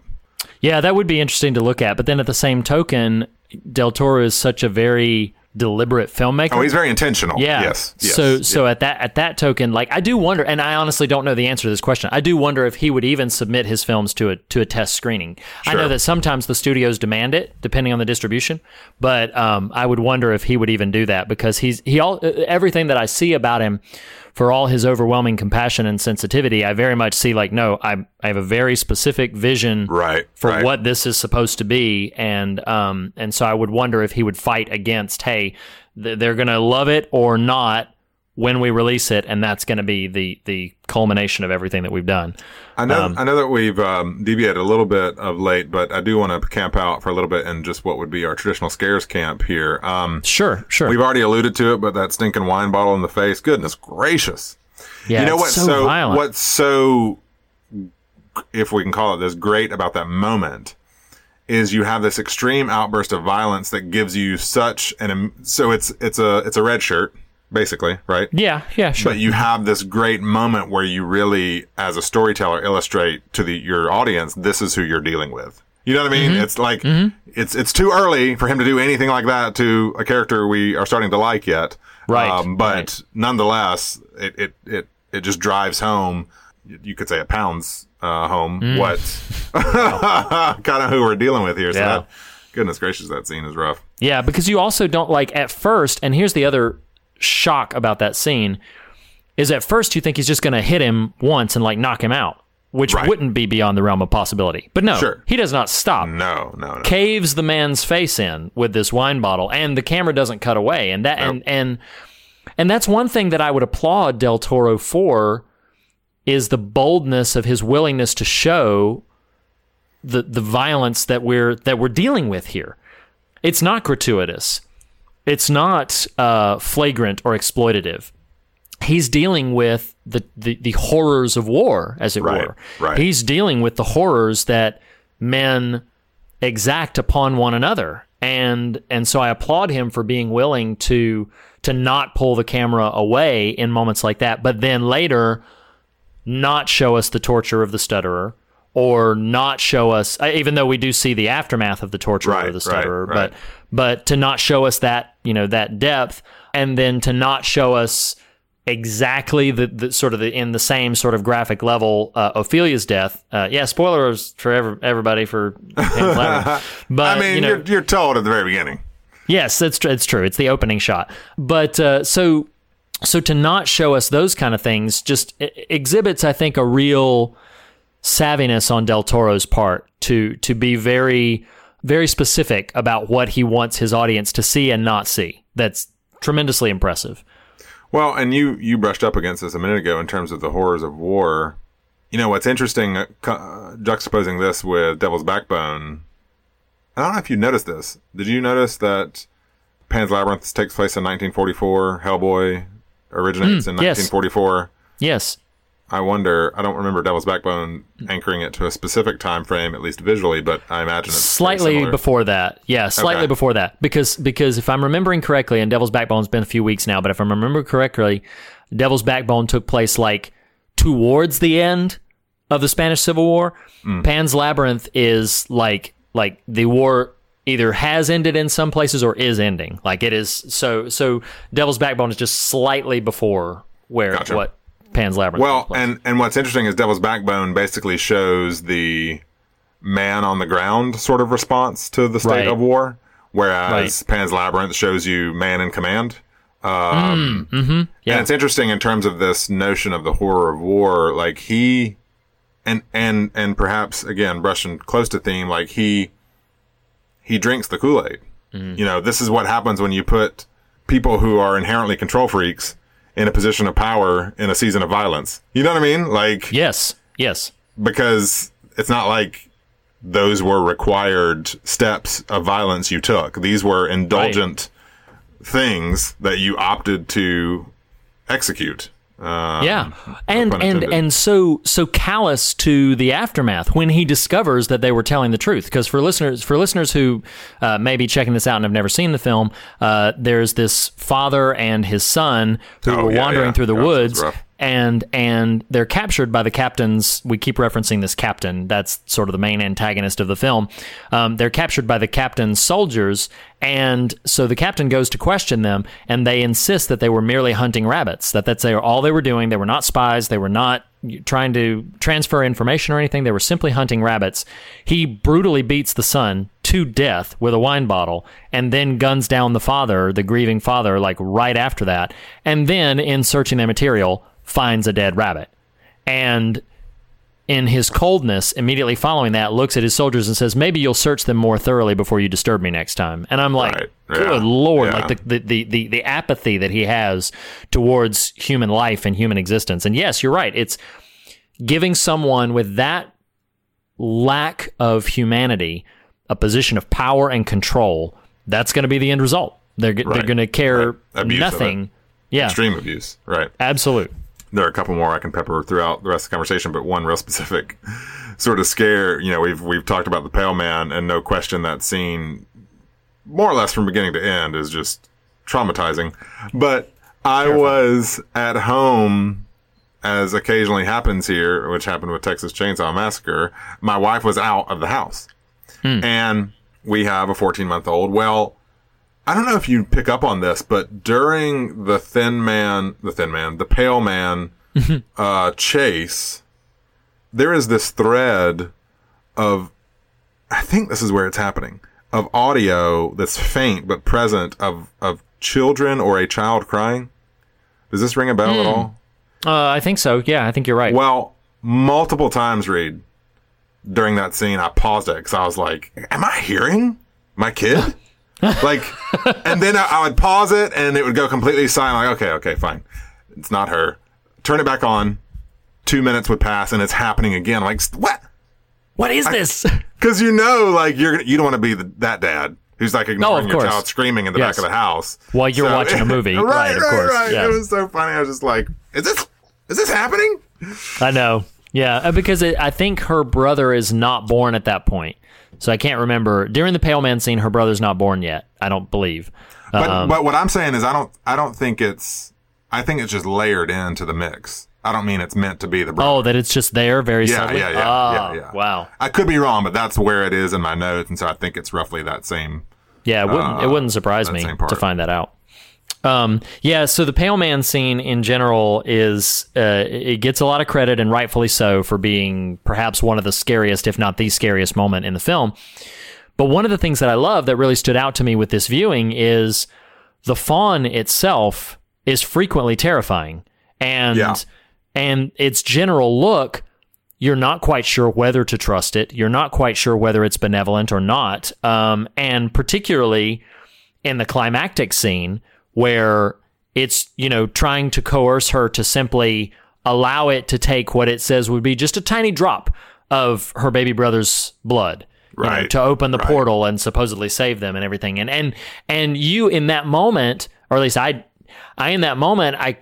Yeah, that would be interesting to look at. But then at the same token, Del Toro is such a very deliberate filmmaker. Oh, he's very intentional. Yeah. Yes. yes. So so yeah. at that at that token, like, I do wonder, and I honestly don't know the answer to this question. I do wonder if he would even submit his films to a to a test screening. Sure. I know that sometimes the studios demand it, depending on the distribution, but um, I would wonder if he would even do that because he's he all everything that I see about him, for all his overwhelming compassion and sensitivity, I very much see, like, no, I I have a very specific vision right, for right. what this is supposed to be, and um and so I would wonder if he would fight against, hey, th- they're going to love it or not when we release it, and that's going to be the the culmination of everything that we've done. I know um, I know that we've um, deviated a little bit of late, but I do want to camp out for a little bit in just what would be our traditional scares camp here. Um, sure, sure. We've already alluded to it, but that stinking wine bottle in the face, goodness gracious! Yeah, you know what's so, so violent. What's so, if we can call it this, great about that moment is you have this extreme outburst of violence that gives you such an so it's it's a it's a red shirt. Basically, right? Yeah, yeah, sure. But you have this great moment where you really, as a storyteller, illustrate to the, your audience, this is who you're dealing with. You know what I mean? Mm-hmm. It's like, mm-hmm. it's it's too early for him to do anything like that to a character we are starting to like yet. Right. Um, but right. nonetheless, it, it, it, it just drives home, you could say it pounds uh, home, mm. what kind of who we're dealing with here. So yeah. that, goodness gracious, that scene is rough. Yeah, because you also don't like, at first, and here's the other shock about that scene is at first you think he's just going to hit him once and, like, knock him out, which right. wouldn't be beyond the realm of possibility. But no, sure. he does not stop. No, no, no. Caves the man's face in with this wine bottle, and the camera doesn't cut away. And that, nope. and, and and that's one thing that I would applaud Del Toro for is the boldness of his willingness to show the the violence that we're that we're dealing with here. It's not gratuitous. It's not uh, flagrant or exploitative. He's dealing with the, the, the horrors of war, as it right, were. Right. He's dealing with the horrors that men exact upon one another. And and so I applaud him for being willing to to not pull the camera away in moments like that, but then later not show us the torture of the stutterer. Or not show us, even though we do see the aftermath of the torture right, of the stutterer, right, right. but but to not show us that, you know, that depth, and then to not show us exactly the, the sort of the, in the same sort of graphic level uh, Ophelia's death. Uh, yeah, spoilers for every, everybody for Pan's Labyrinth. But I mean, you know, you're, you're told at the very beginning. Yes, it's it's true. It's the opening shot. But uh, so so to not show us those kind of things just exhibits, I think, a real savviness on Del Toro's part to to be very, very specific about what he wants his audience to see and not see. That's tremendously impressive. Well, and you you brushed up against this a minute ago in terms of the horrors of war. You know, what's interesting, uh, juxtaposing this with Devil's Backbone, And I don't know if you noticed this. Did you notice that Pan's Labyrinth takes place in nineteen forty-four? Hellboy originates mm, in nineteen forty-four? Yes. yes. I wonder, I don't remember Devil's Backbone anchoring it to a specific time frame, at least visually, but I imagine it's slightly before that. Yeah, slightly okay. before that. Because because if I'm remembering correctly, and Devil's Backbone's been a few weeks now, but if I remember correctly, Devil's Backbone took place like towards the end of the Spanish Civil War. Mm. Pan's Labyrinth is like like the war either has ended in some places or is ending. Like it is so so Devil's Backbone is just slightly before where gotcha. what Pan's Labyrinth. Well, and, and what's interesting is Devil's Backbone basically shows the man on the ground sort of response to the state right. of war, whereas right. Pan's Labyrinth shows you man in command. Um, mm, mm-hmm, yeah. And it's interesting in terms of this notion of the horror of war, like he, and and and perhaps, again, brushing close to theme, like he, he drinks the Kool-Aid. Mm. You know, this is what happens when you put people who are inherently control freaks in a position of power in a season of violence. You know what I mean? Like, yes, yes. Because it's not like those were required steps of violence you took. These were indulgent right. things that you opted to execute. Um, yeah. And, no pun intended. and, and so, so callous to the aftermath when he discovers that they were telling the truth. Cause for listeners, for listeners who, uh, may be checking this out and have never seen the film, uh, there's this father and his son who oh, were yeah, wandering yeah. through the yeah, woods and, and they're captured by the captain's, we keep referencing this captain. That's sort of the main antagonist of the film. Um, they're captured by the captain's soldiers. And so the captain goes to question them, and they insist that they were merely hunting rabbits, that that's all they were doing. They were not spies. They were not trying to transfer information or anything. They were simply hunting rabbits. He brutally beats the son to death with a wine bottle and then guns down the father, the grieving father, like right after that. And then in searching their material, finds a dead rabbit. And in his coldness, immediately following that, looks at his soldiers and says, maybe you'll search them more thoroughly before you disturb me next time. And I'm like, right. yeah. good Lord, yeah. like the, the, the, the apathy that he has towards human life and human existence. And yes, you're right. It's giving someone with that lack of humanity a position of power and control. That's going to be the end result. They're, right. they're going to care right. nothing. Yeah. Extreme abuse. Right. Absolute. There are a couple more I can pepper throughout the rest of the conversation, but one real specific sort of scare. You know, we've we've talked about the Pale Man, and no question that scene, more or less from beginning to end, is just traumatizing. But I Terrifying. was at home, as occasionally happens here, which happened with Texas Chainsaw Massacre. My wife was out of the house, hmm. and we have a fourteen-month-old. Well, I don't know if you pick up on this, but during the thin man, the thin man, the pale man uh, chase, there is this thread of, I think this is where it's happening, of audio that's faint but present of, of children or a child crying. Does this ring a bell mm. at all? Uh, I think so. Yeah, I think you're right. Well, multiple times, Reed, during that scene, I paused it because I was like, am I hearing my kid? Like, and then I, I would pause it and it would go completely silent. Like, okay, okay, fine. It's not her. Turn it back on. Two minutes would pass and it's happening again. I'm like, what? What is I, this? Because you know, like, you're, you don't want to be the, that dad who's like ignoring no, your course. child screaming in the yes. back of the house while you're so, watching a movie. right, right, of right, course. right. Yeah. It was so funny. I was just like, is this, is this happening? I know. Yeah. Because it, I think her brother is not born at that point. So I can't remember during the Pale Man scene. Her brother's not born yet, I don't believe. But um, but what I'm saying is I don't I don't think it's I think it's just layered into the mix. I don't mean it's meant to be the brother. Oh, that it's just there very yeah, subtly. Yeah, yeah, oh, yeah, yeah. Wow. I could be wrong, but that's where it is in my notes, and so I think it's roughly that same. Yeah, it wouldn't uh, it wouldn't surprise me to find that out. Um, yeah, so the Pale Man scene in general is, uh, it gets a lot of credit, and rightfully so, for being perhaps one of the scariest, if not the scariest moment in the film. But one of the things that I love that really stood out to me with this viewing is the fawn itself is frequently terrifying. And, yeah. and its general look, you're not quite sure whether to trust it. You're not quite sure whether it's benevolent or not. Um, and particularly in the climactic scene, where it's, you know, trying to coerce her to simply allow it to take what it says would be just a tiny drop of her baby brother's blood. right. know, to open the right. portal and supposedly save them and everything. And, and, and you in that moment, or at least I, I, in that moment, I,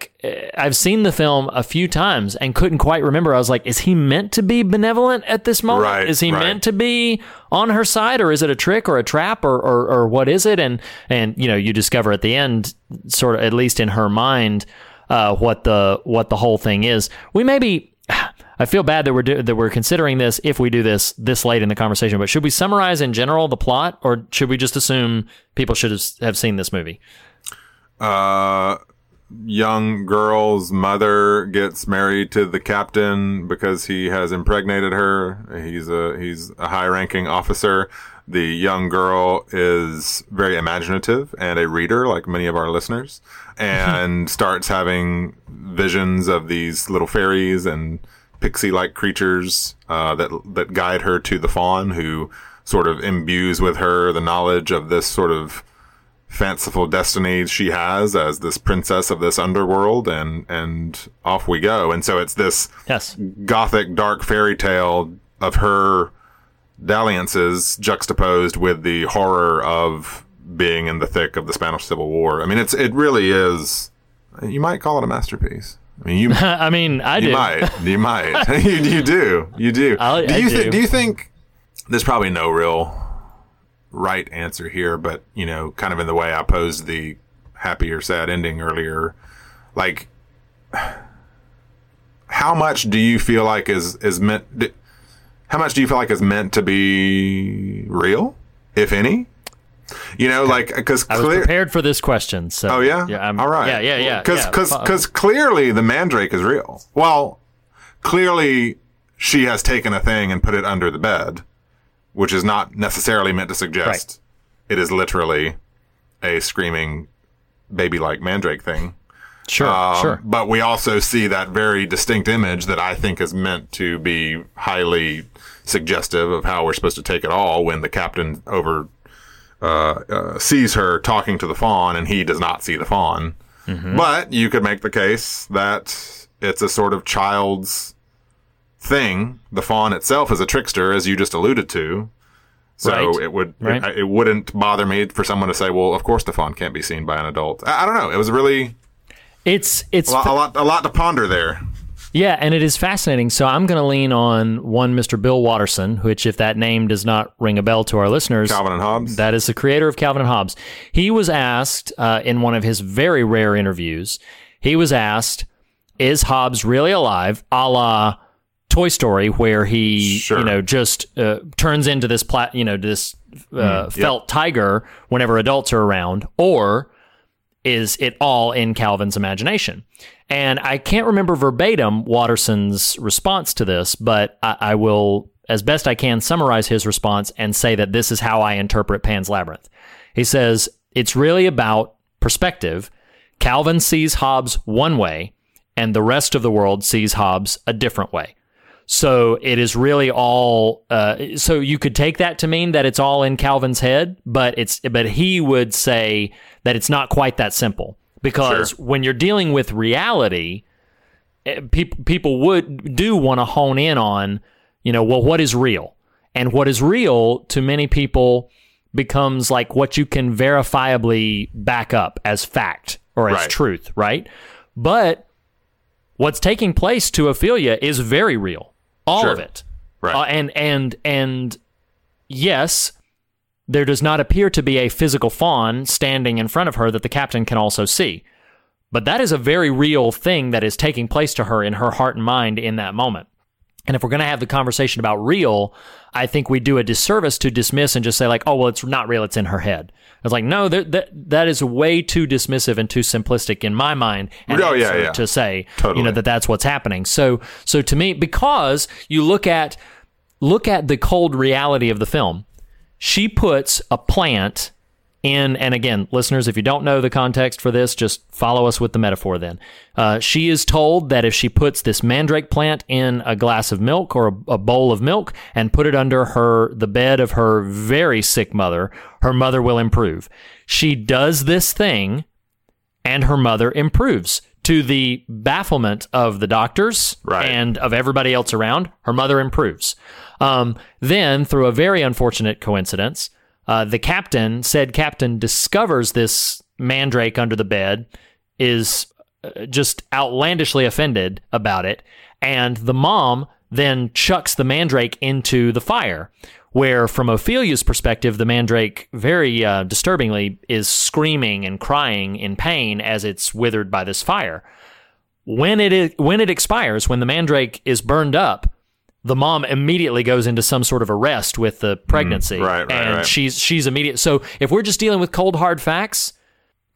I've seen the film a few times and couldn't quite remember. I was like, is he meant to be benevolent at this moment? Right, is he right. meant to be on her side, or is it a trick or a trap, or, or, or what is it? And, and, you know, you discover at the end, sort of, at least in her mind, uh, what the, what the whole thing is. We maybe, I feel bad that we're, do, that we're considering this if we do this this late in the conversation, but should we summarize in general the plot, or should we just assume people should have seen this movie? Uh, young girl's mother gets married to the captain because he has impregnated her. He's a he's a high-ranking officer. The young girl is very imaginative and a reader, like many of our listeners, and starts having visions of these little fairies and pixie-like creatures uh, that that guide her to the fawn, who sort of imbues with her the knowledge of this sort of fanciful destiny she has as this princess of this underworld, and and off we go. And so it's this yes. gothic dark fairy tale of her dalliances juxtaposed with the horror of being in the thick of the Spanish Civil War. I mean, it's it really is, you might call it a masterpiece. I mean, you I mean I you do. might you might you, you do you do I'll, do you think do. do you think there's probably no real right answer here, but you know, kind of in the way I posed the happy or sad ending earlier, like, how much do you feel like is is meant how much do you feel like is meant to be real, if any? You know, like, because I was clear- prepared for this question, so oh yeah yeah I'm, all right yeah yeah yeah because because because clearly the Mandrake is real. Well, clearly she has taken a thing and put it under the bed, which is not necessarily meant to suggest right. it is literally a screaming baby-like Mandrake thing. Sure, um, sure. But we also see that very distinct image that I think is meant to be highly suggestive of how we're supposed to take it all, when the captain over uh, uh, sees her talking to the fawn and he does not see the fawn. Mm-hmm. But you could make the case that it's a sort of child's thing. The fawn itself is a trickster, as you just alluded to, so right. it would right. it, it wouldn't bother me for someone to say, well, of course the fawn can't be seen by an adult. I, I don't know, it was really it's it's a lot, fa- a lot a lot to ponder there. Yeah, and it is fascinating. So I'm going to lean on one Mister Bill Watterson, which, if that name does not ring a bell to our listeners, Calvin and Hobbes. That is the creator of Calvin and Hobbes. He was asked uh, in one of his very rare interviews, he was asked, is Hobbes really alive, a la Toy Story, where he, sure. you know, just uh, turns into this, plat, you know, this uh, mm, felt yep. tiger whenever adults are around, or is it all in Calvin's imagination? And I can't remember verbatim Watterson's response to this, but I, I will, as best I can, summarize his response and say that this is how I interpret Pan's Labyrinth. He says, it's really about perspective. Calvin sees Hobbes one way, and the rest of the world sees Hobbes a different way. So it is really all. Uh, so you could take that to mean that it's all in Calvin's head, but it's but he would say that it's not quite that simple, because sure. when you're dealing with reality, people people would do want to hone in on, you know, well, what is real, and what is real to many people becomes like what you can verifiably back up as fact or as right. truth, right? But what's taking place to Ophelia is very real. All sure. of it. Right. Uh, and, and, and yes, there does not appear to be a physical fawn standing in front of her that the captain can also see. But that is a very real thing that is taking place to her in her heart and mind in that moment. And if we're going to have the conversation about real, I think we do a disservice to dismiss and just say like, oh, well, it's not real, it's in her head. It's like, no, that that, that is way too dismissive and too simplistic in my mind. And oh, yeah, yeah. to say, totally. you know, that that's what's happening. So, so to me, because you look at, look at the cold reality of the film, she puts a plant in, and again, listeners, if you don't know the context for this, just follow us with the metaphor then. Uh, she is told that if she puts this mandrake plant in a glass of milk or a, a bowl of milk and put it under her the bed of her very sick mother, her mother will improve. She does this thing, and her mother improves To the bafflement of the doctors right. and of everybody else around, her mother improves. Um, then, through a very unfortunate coincidence, uh, the captain, said captain, discovers this mandrake under the bed, is just outlandishly offended about it, and the mom then chucks the mandrake into the fire, where from Ophelia's perspective, the mandrake very uh, disturbingly is screaming and crying in pain as it's withered by this fire. When it is, when it expires, when the mandrake is burned up, the mom immediately goes into some sort of arrest with the pregnancy. Mm, right, right, and right. she's she's immediate. So if we're just dealing with cold hard facts,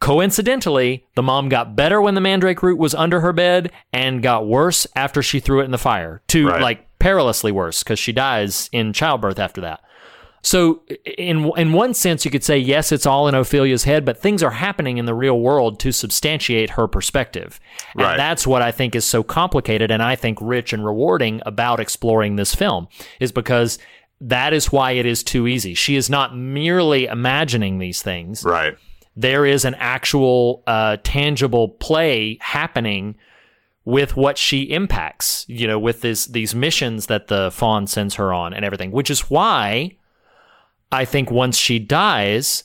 coincidentally, the mom got better when the mandrake root was under her bed and got worse after she threw it in the fire. To right. like. Perilously worse, because she dies in childbirth after that. So in in one sense, you could say, yes, it's all in Ophelia's head, but things are happening in the real world to substantiate her perspective. And right. that's what I think is so complicated and I think rich and rewarding about exploring this film, is because that is why it is too easy. She is not merely imagining these things. Right. There is an actual uh, tangible play happening with what she impacts, you know, with this, these missions that the fawn sends her on and everything, which is why I think once she dies,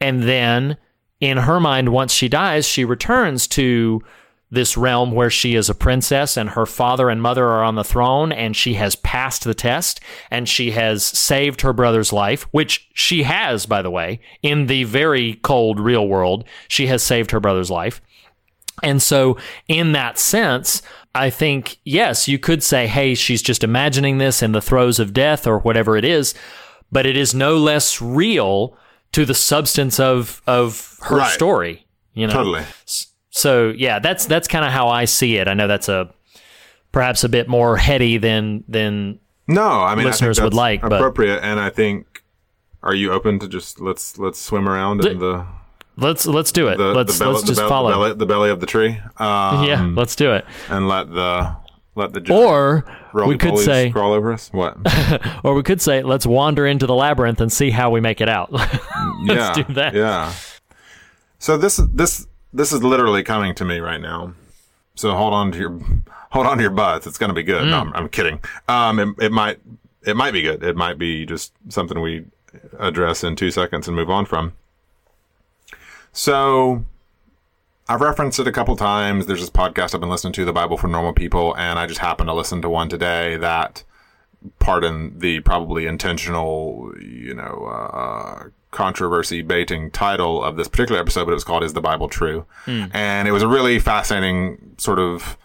and then in her mind, once she dies, she returns to this realm where she is a princess and her father and mother are on the throne, and she has passed the test and she has saved her brother's life, which she has, by the way, in the very cold real world, she has saved her brother's life. And so in that sense, I think, yes, you could say, hey, she's just imagining this in the throes of death or whatever it is, but it is no less real to the substance of, of her right. story. You know? Totally. So, yeah, that's that's kind of how I see it. I know that's a perhaps a bit more heady than, than no, I mean, listeners I think that's would like. Appropriate, but, and I think, are you open to just, let's let's swim around th- in the... Let's let's do it. The, let's the belly, let's just the belly, follow the belly, the belly of the tree. Um, yeah, let's do it. And let the let the or we could say crawl over us. What? Or we could say let's wander into the labyrinth and see how we make it out. let's yeah, do that. Yeah. So this this this is literally coming to me right now. So hold on to your hold on to your butts. It's going to be good. Mm. No, I'm, I'm kidding. Um, it, it might it might be good. It might be just something we address in two seconds and move on from. So I've referenced it a couple times. There's this podcast I've been listening to, The Bible for Normal People, and I just happened to listen to one today that, pardon the probably intentional, you know, uh, controversy baiting title of this particular episode, but it was called Is the Bible True? Mm. And it was a really fascinating sort of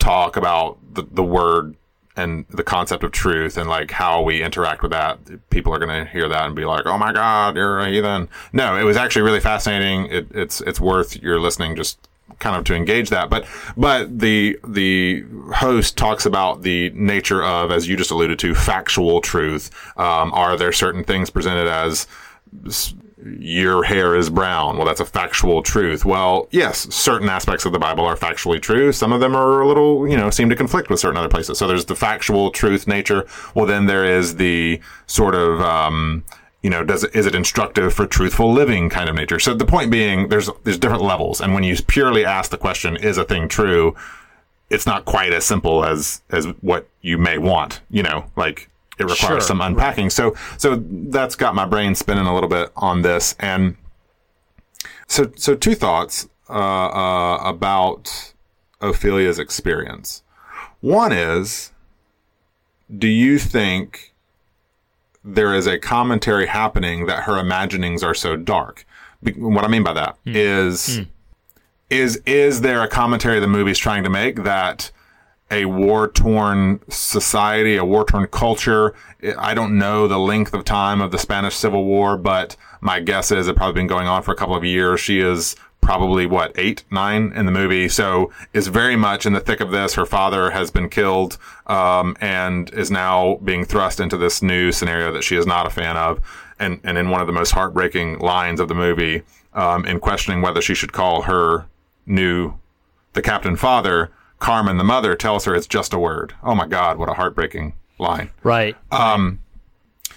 talk about the, the word and the concept of truth and like how we interact with that. People are going to hear that and be like, oh my God, you're a heathen. No, it was actually really fascinating. It, it's, it's worth your listening just kind of to engage that. But, but the, the host talks about the nature of, as you just alluded to, factual truth. Um, are there certain things presented as your hair is brown? Well, that's a factual truth. Well, yes, certain aspects of the Bible are factually true. Some of them are a little, you know, seem to conflict with certain other places. So there's the factual truth nature. Well, then there is the sort of, um, you know, does it, is it instructive for truthful living kind of nature? So the point being, there's there's different levels. And when you purely ask the question, is a thing true? It's not quite as simple as, as what you may want, you know, like, it requires sure, some unpacking. Right. So, so that's got my brain spinning a little bit on this. And so, so two thoughts, uh, uh, about Ophelia's experience. One is, do you think there is a commentary happening that her imaginings are so dark? Be- what I mean by that mm. is, mm. is, is there a commentary the movie's trying to make that a war-torn society, a war-torn culture. I don't know the length of time of the Spanish Civil War, but my guess is it probably been going on for a couple of years. She is probably, what, eight, nine in the movie. So is very much in the thick of this. Her father has been killed um, and is now being thrust into this new scenario that she is not a fan of. And, and in one of the most heartbreaking lines of the movie, um, in questioning whether she should call her new, the captain father, Carmen, the mother, tells her it's just a word. Oh my God, what a heartbreaking line. Right. Um,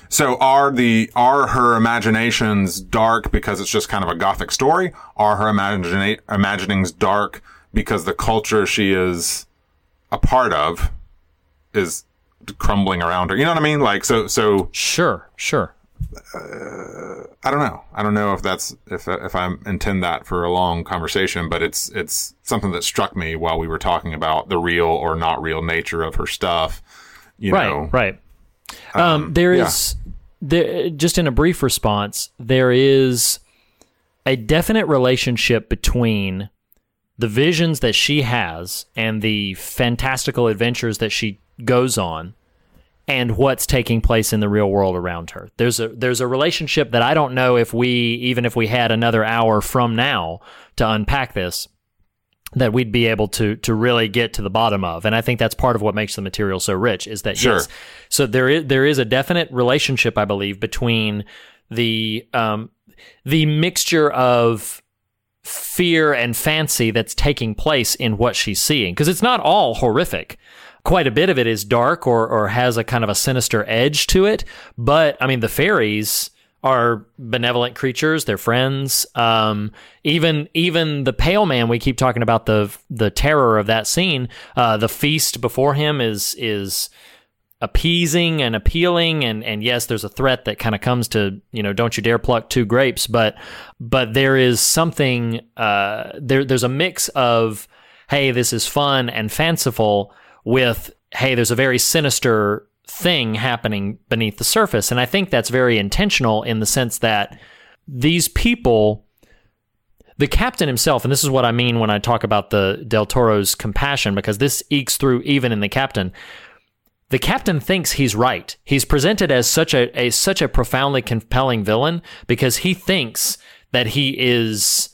so are the, are her imaginations dark because it's just kind of a gothic story? Are her imagina- imaginings dark because the culture she is a part of is crumbling around her. You know what I mean? Like, so, so sure, sure. Uh, I don't know. I don't know if that's, if, if I intend that for a long conversation, but it's, it's something that struck me while we were talking about the real or not real nature of her stuff. You right, know, right. Um, um, there yeah. is, there, just in a brief response, there is a definite relationship between the visions that she has and the fantastical adventures that she goes on and what's taking place in the real world around her. There's a there's a relationship that I don't know if we, even if we had another hour from now to unpack this, that we'd be able to to really get to the bottom of. And I think that's part of what makes the material so rich is that, sure. yes, so there is, there is a definite relationship, I believe, between the um, the mixture of fear and fancy that's taking place in what she's seeing. Because it's not all horrific. Quite a bit of it is dark or or has a kind of a sinister edge to it. But, I mean, the fairies are benevolent creatures. They're friends. Um, even even the Pale Man, we keep talking about the the terror of that scene. Uh, the feast before him is is appeasing and appealing. And, and yes, there's a threat that kind of comes to, you know, don't you dare pluck two grapes. But but there is something, uh, there there's a mix of, hey, this is fun and fanciful, with, hey, there's a very sinister thing happening beneath the surface. And I think that's very intentional in the sense that these people, the captain himself, and this is what I mean when I talk about the Del Toro's compassion, because this ekes through even in the captain. The captain thinks he's right. He's presented as such a, a such a profoundly compelling villain because he thinks that he is,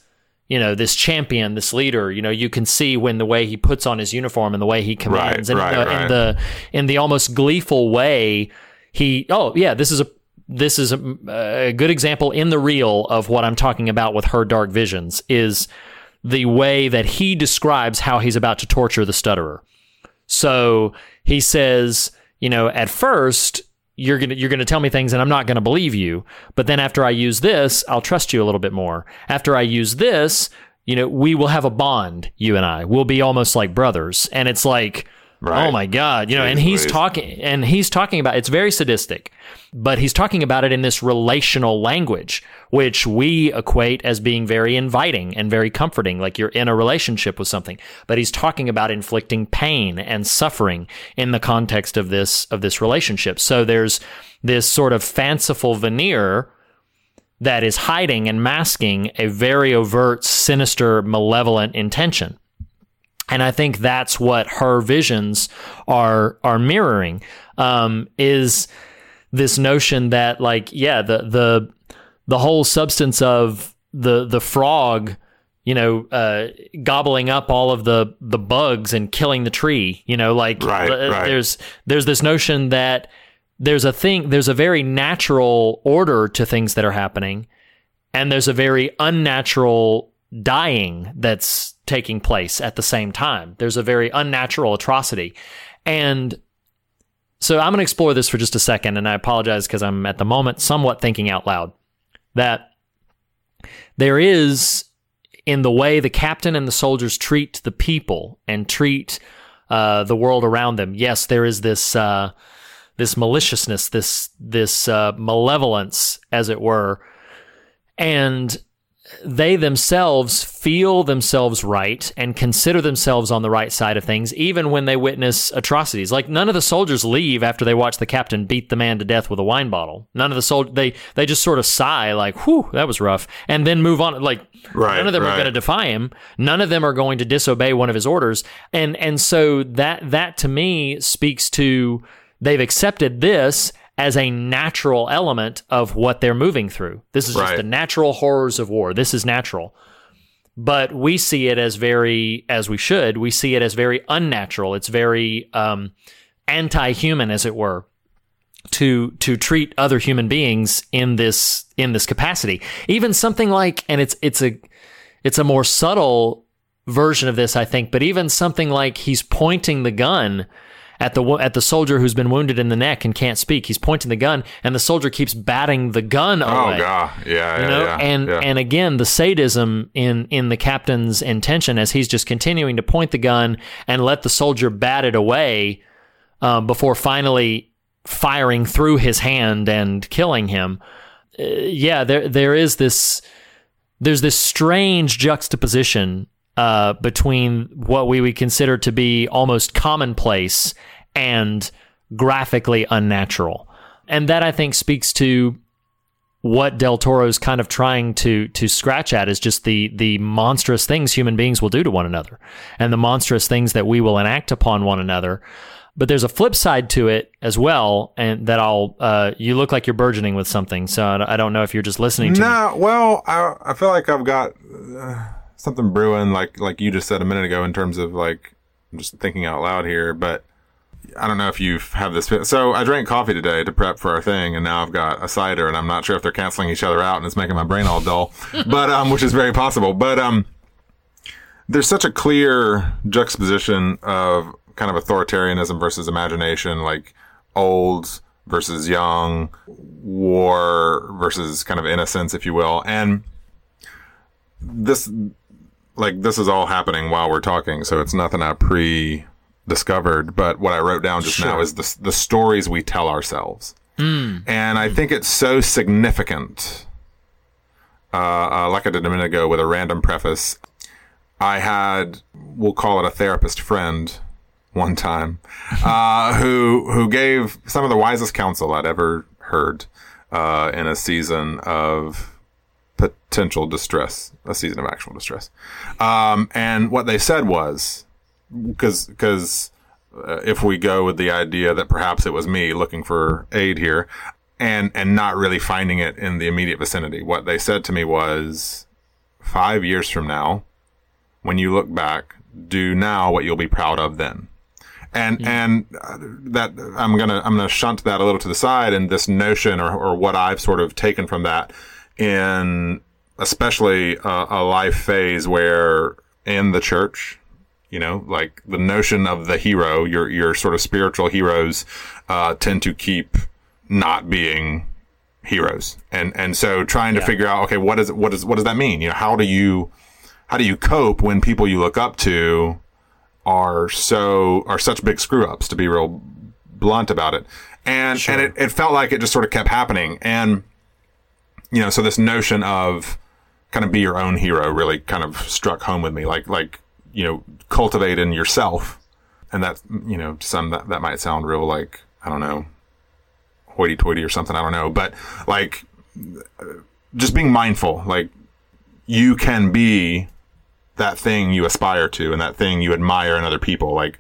you know, this champion, this leader. You know, you can see when the way he puts on his uniform and the way he commands, right, and right, in, the, right. in the in the almost gleeful way, he. Oh yeah, this is a this is a, a good example in the real of what I'm talking about with her dark visions is the way that he describes how he's about to torture the Stutterer. So he says, you know, at first, You're gonna you're gonna tell me things and I'm not gonna believe you. But then after I use this, I'll trust you a little bit more. After I use this, you know, we will have a bond, you and I. We'll be almost like brothers. And it's like, right. Oh my God, you know. Please, and he's please. talking and he's talking about it's very sadistic, but he's talking about it in this relational language, which we equate as being very inviting and very comforting, like you're in a relationship with something. But he's talking about inflicting pain and suffering in the context of this of this relationship. So there's this sort of fanciful veneer that is hiding and masking a very overt, sinister, malevolent intention. And I think that's what her visions are are mirroring, um, is this notion that, like, yeah, the the the whole substance of the the frog, you know, uh, gobbling up all of the, the bugs and killing the tree, you know, like right, th- right. there's there's this notion that there's a thing, there's a very natural order to things that are happening, and there's a very unnatural dying that's taking place at the same time. There's a very unnatural atrocity. And so I'm going to explore this for just a second, and I apologize because I'm at the moment somewhat thinking out loud, that there is, in the way the captain and the soldiers treat the people and treat uh, the world around them, yes, there is this uh, this maliciousness, this, this uh, malevolence, as it were. And they themselves feel themselves right and consider themselves on the right side of things, even when they witness atrocities. Like, none of the soldiers leave after they watch the captain beat the man to death with a wine bottle. None of the soldiers, they, they just sort of sigh like, whew, that was rough, and then move on. Like, right, none of them right. are going to defy him. None of them are going to disobey one of his orders. And and so that that, to me, speaks to they've accepted this as a natural element of what they're moving through. This is right. just the natural horrors of war. This is natural. But we see it as very, as we should, we see it as very unnatural. It's very um, anti-human, as it were, to to treat other human beings in this in this capacity. Even something like, and it's it's a it's a more subtle version of this, I think, but even something like he's pointing the gun at the at the soldier who's been wounded in the neck and can't speak. He's pointing the gun, and the soldier keeps batting the gun away. Oh god, yeah, you yeah, know? yeah. And yeah. and again, the sadism in in the captain's intention as he's just continuing to point the gun and let the soldier bat it away uh, before finally firing through his hand and killing him. Uh, yeah, there there is this there's this strange juxtaposition Uh, between what we would consider to be almost commonplace and graphically unnatural. And that, I think, speaks to what Del Toro's kind of trying to to scratch at, is just the the monstrous things human beings will do to one another and the monstrous things that we will enact upon one another. But there's a flip side to it as well, and that I'll. Uh, you look like you're burgeoning with something, so I don't know if you're just listening to nah, me. No, well, I, I feel like I've got... Uh... something brewing, like like you just said a minute ago, in terms of, like, I'm just thinking out loud here, but I don't know if you've had this. So I drank coffee today to prep for our thing, and now I've got a cider, and I'm not sure if they're canceling each other out, and it's making my brain all dull, but um, which is very possible. But um, there's such a clear juxtaposition of kind of authoritarianism versus imagination, like old versus young, war versus kind of innocence, if you will, and this. Like, this is all happening while we're talking, so it's nothing I pre-discovered. But what I wrote down just sure. now is the, the stories we tell ourselves. Mm. And I think it's so significant. Uh, uh, like I did a minute ago with a random preface, I had, we'll call it a therapist friend one time, uh, who who gave some of the wisest counsel I'd ever heard uh, in a season of... potential distress, a season of actual distress. Um, and what they said was, because because uh, if we go with the idea that perhaps it was me looking for aid here and, and not really finding it in the immediate vicinity, what they said to me was, five years from now, when you look back, do now what you'll be proud of then. And yeah. and that I'm gonna I'm gonna shunt that a little to the side, and this notion or or what I've sort of taken from that in especially a, a life phase where in the church, you know, like the notion of the hero, your your sort of spiritual heroes uh, tend to keep not being heroes, and and so trying to yeah. figure out, okay, what is what is what does that mean? You know, how do you how do you cope when people you look up to are so are such big screw ups? To be real blunt about it, and sure. and it, it felt like it just sort of kept happening. And you know, so this notion of kind of be your own hero really kind of struck home with me, like, like, you know, cultivate in yourself. And that, you know, some that, that might sound real, like, I don't know, hoity toity or something. I don't know. But like just being mindful, like you can be that thing you aspire to and that thing you admire in other people. Like,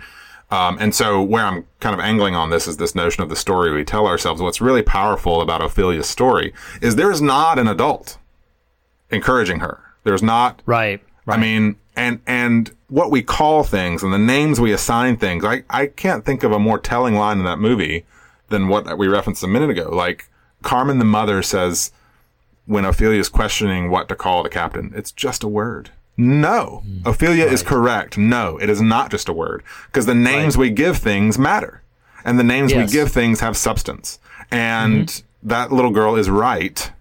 um, and so where I'm kind of angling on this is this notion of the story we tell ourselves. What's really powerful about Ophelia's story is there's not an adult encouraging her. There's not. Right. right. I mean, and, and what we call things and the names we assign things. I, I can't think of a more telling line in that movie than what we referenced a minute ago. Like Carmen, the mother, says when Ophelia's questioning what to call the captain, it's just a word. No, Ophelia right. is correct. No, it is not just a word, because the names right. we give things matter, and the names yes. we give things have substance. And mm-hmm. that little girl is right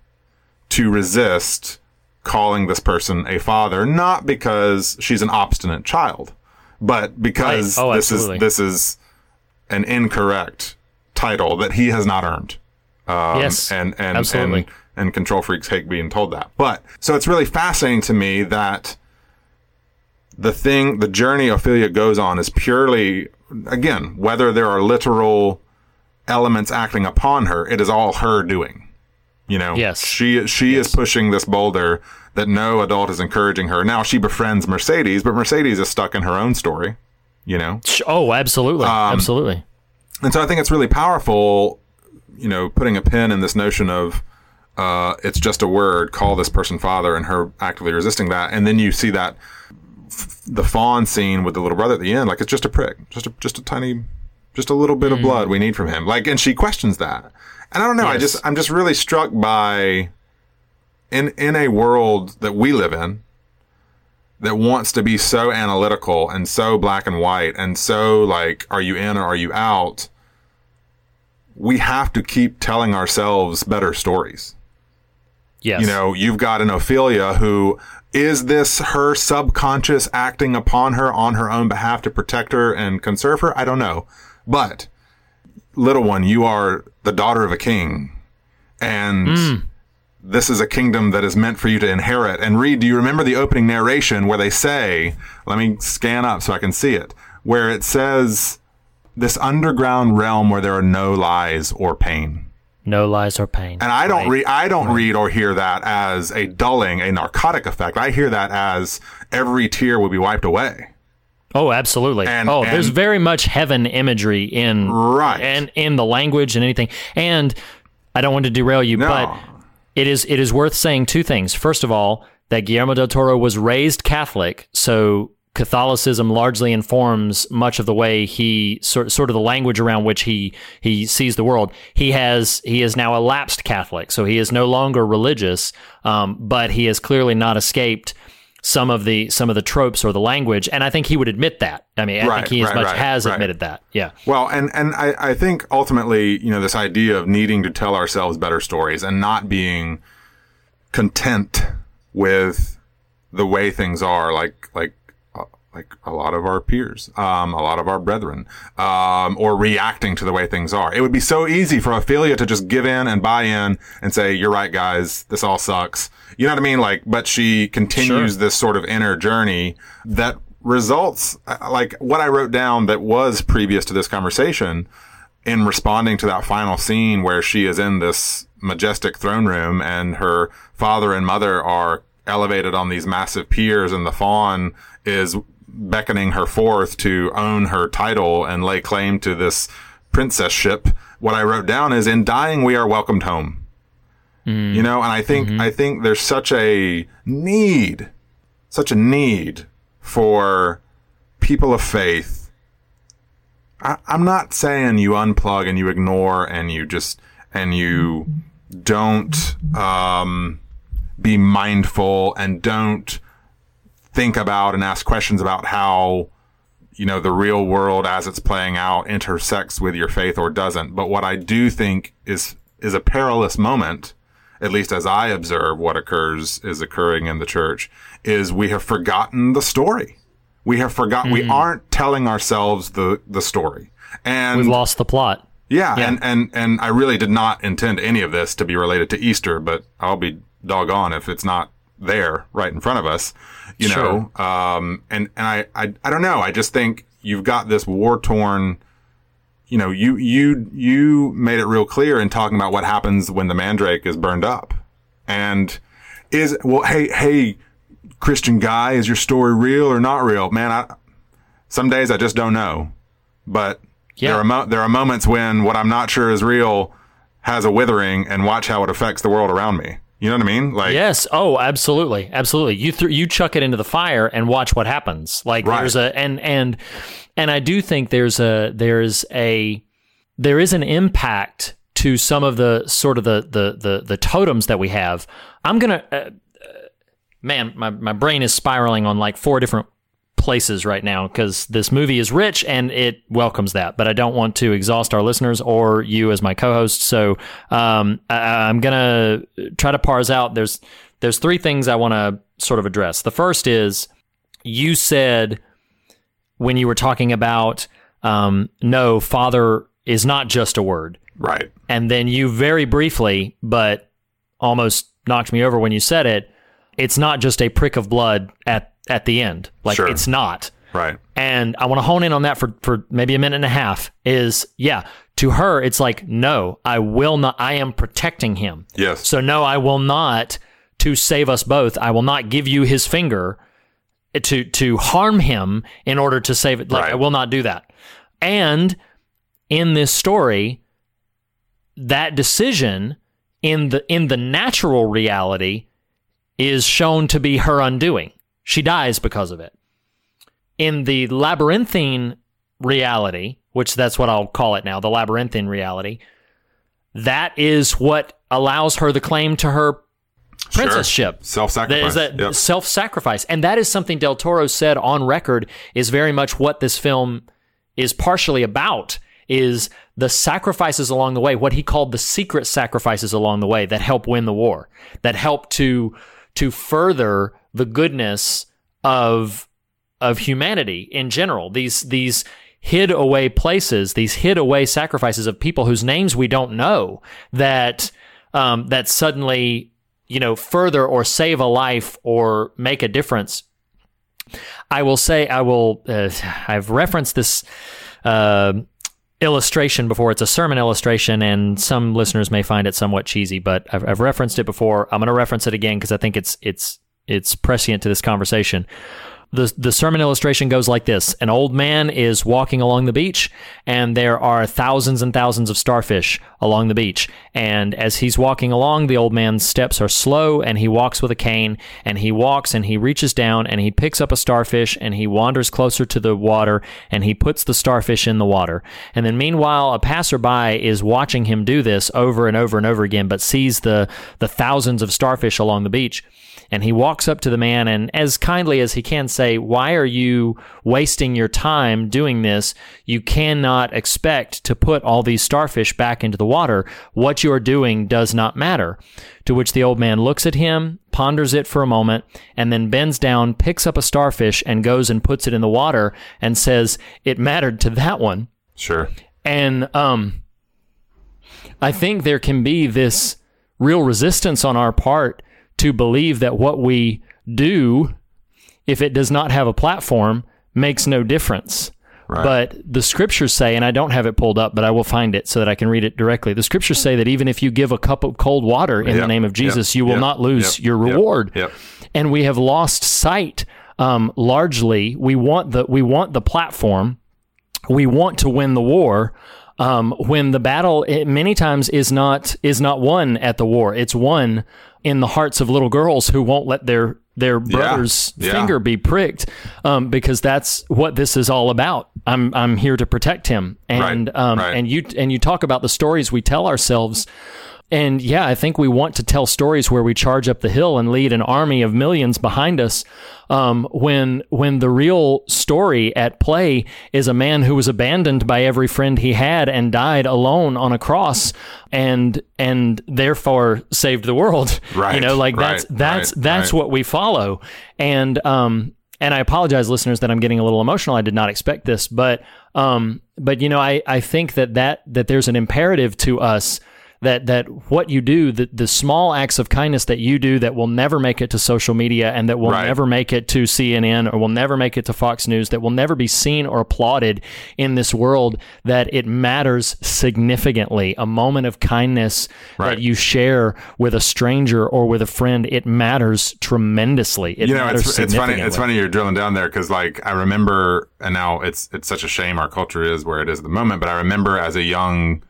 to resist calling this person a father, not because she's an obstinate child, but because right. oh, this absolutely. is this is an incorrect title that he has not earned. Um, yes, and and absolutely. and and control freaks hate being told that. But so it's really fascinating to me that. The thing, the journey Ophelia goes on is purely, again, whether there are literal elements acting upon her, it is all her doing. You know, yes. she she yes. is pushing this boulder that no adult is encouraging her. Now she befriends Mercedes, but Mercedes is stuck in her own story. You know, oh, absolutely, um, absolutely. And so I think it's really powerful. You know, putting a pin in this notion of. Uh, it's just a word, call this person father, and her actively resisting that. And then you see that the fawn scene with the little brother at the end, like it's just a prick, just a, just a tiny, just a little bit mm. of blood we need from him. Like, and she questions that. And I don't know. Yes. I just, I'm just really struck by in, in a world that we live in, that wants to be so analytical and so black and white and so like, are you in or are you out? We have to keep telling ourselves better stories. Yes. You know, you've got an Ophelia who, is this her subconscious acting upon her on her own behalf to protect her and conserve her? I don't know. But, little one, you are the daughter of a king. And mm. this is a kingdom that is meant for you to inherit. And Reed, do you remember the opening narration where they say, let me scan up so I can see it, where it says, this underground realm where there are no lies or pain. No lies or pain. And I don't right. read, I don't right. read or hear that as a dulling, a narcotic effect. I hear that as every tear will be wiped away. Oh, absolutely. And, oh, and, there's very much heaven imagery in right. and in the language and anything. And I don't want to derail you, no. but it is it is worth saying two things. First of all, that Guillermo del Toro was raised Catholic, so Catholicism largely informs much of the way he sort sort of the language around which he he sees the world. He has he is now a lapsed Catholic, so he is no longer religious, um, but he has clearly not escaped some of the some of the tropes or the language, and I think he would admit that. I mean, I right, think he as right, much right, has right. admitted that. Yeah. Well, and and I, I think ultimately, you know, this idea of needing to tell ourselves better stories and not being content with the way things are, like like. like a lot of our peers, um, a lot of our brethren, um, or reacting to the way things are. It would be so easy for Ophelia to just give in and buy in and say, you're right, guys, this all sucks. You know what I mean? Like, but she continues sure. this sort of inner journey that results, like what I wrote down that was previous to this conversation in responding to that final scene where she is in this majestic throne room and her father and mother are elevated on these massive piers and the fawn is beckoning her forth to own her title and lay claim to this princessship. What I wrote down is, in dying, we are welcomed home. Mm. You know, and I think, mm-hmm. I think there's such a need, such a need for people of faith. I, I'm not saying you unplug and you ignore and you just, and you don't um, be mindful and don't think about and ask questions about how, you know, the real world as it's playing out intersects with your faith or doesn't. But what I do think is is a perilous moment, at least as I observe what occurs is occurring in the church, is we have forgotten the story. We have forgotten. Mm. We aren't telling ourselves the the story, and we've lost the plot. Yeah, yeah, and and and I really did not intend any of this to be related to Easter, but I'll be doggone if it's not there right in front of us, you sure. know, um, and, and I, I, I don't know. I just think you've got this war torn, you know, you, you, you made it real clear in talking about what happens when the mandrake is burned up and is, well, Hey, Hey, Christian guy, is your story real or not real? Man, I, some days I just don't know, but yeah. there are, mo- there are moments when what I'm not sure is real has a withering, and watch how it affects the world around me. You know what I mean? Like yes. Oh, absolutely, absolutely. You th- you chuck it into the fire and watch what happens. Like right. there's a and and and I do think there's a there's a there is an impact to some of the sort of the the the, the totems that we have. I'm gonna uh, man, my my brain is spiraling on like four different places right now because this movie is rich and it welcomes that. But I don't want to exhaust our listeners or you as my co-host. So um, I, I'm gonna try to parse out. There's there's three things I want to sort of address. The first is you said when you were talking about um, no, father is not just a word, right? And then you very briefly, but almost knocked me over when you said it. It's not just a prick of blood at at the end. Like sure. it's not. Right. And I want to hone in on that for, for maybe a minute and a half is, yeah, to her, it's like, no, I will not. I am protecting him. Yes. So no, I will not, to save us both. I will not give you his finger to, to harm him in order to save it. Like right. I will not do that. And in this story, that decision in the, in the natural reality is shown to be her undoing. She dies because of it. In the labyrinthine reality, which that's what I'll call it now, the labyrinthine reality, that is what allows her the claim to her princess sure. ship. Self-sacrifice. That yep. Self-sacrifice. And that is something Del Toro said on record is very much what this film is partially about, is the sacrifices along the way, what he called the secret sacrifices along the way that help win the war, that help to to further the goodness of of humanity in general. These these hid away places, these hid away sacrifices of people whose names we don't know that um, that suddenly, you know, further or save a life or make a difference. I will say, I will. Uh, I've referenced this uh, illustration before. It's a sermon illustration, and some listeners may find it somewhat cheesy, but I've, I've referenced it before. I'm going to reference it again because I think it's it's it's prescient to this conversation. The the sermon illustration goes like this. An old man is walking along the beach, and there are thousands and thousands of starfish along the beach. And as he's walking along, the old man's steps are slow, and he walks with a cane, and he walks, and he reaches down, and he picks up a starfish, and he wanders closer to the water, and he puts the starfish in the water. And then meanwhile, a passerby is watching him do this over and over and over again, but sees the, the thousands of starfish along the beach. And he walks up to the man and, as kindly as he can, say, "Why are you wasting your time doing this? You cannot expect to put all these starfish back into the water. What you are doing does not matter." To which the old man looks at him, ponders it for a moment, and then bends down, picks up a starfish, and goes and puts it in the water and says, "It mattered to that one." Sure. And um, I think there can be this real resistance on our part to believe that what we do, if it does not have a platform, makes no difference. Right. But the scriptures say, and I don't have it pulled up, but I will find it so that I can read it directly. The scriptures say that even if you give a cup of cold water in yep. the name of Jesus, yep. you will yep. not lose yep. your reward. Yep. Yep. And we have lost sight. Um, largely, we want the we want the platform. We want to win the war. Um, when the battle, it many times is not is not won at the war. It's won in the hearts of little girls who won't let their their brother's yeah, yeah. finger be pricked, um, because that's what this is all about. I'm I'm here to protect him, and right, um, right. and you and you talk about the stories we tell ourselves, and yeah, I think we want to tell stories where we charge up the hill and lead an army of millions behind us, um, when when the real story at play is a man who was abandoned by every friend he had and died alone on a cross, and and therefore saved the world. Right. You know, like that's right, that's right, that's right. what we follow. And um and I apologize, listeners, that I'm getting a little emotional. I did not expect this, but um but you know, I I think that that that there's an imperative to us that that what you do, the, the small acts of kindness that you do that will never make it to social media and that will right. never make it to C N N or will never make it to Fox News, that will never be seen or applauded in this world, that it matters significantly. A moment of kindness right. that you share with a stranger or with a friend, it matters tremendously. It you know, it's, it's funny. It's funny you're drilling down there because, like, I remember, and now it's it's such a shame our culture is where it is at the moment, but I remember as a young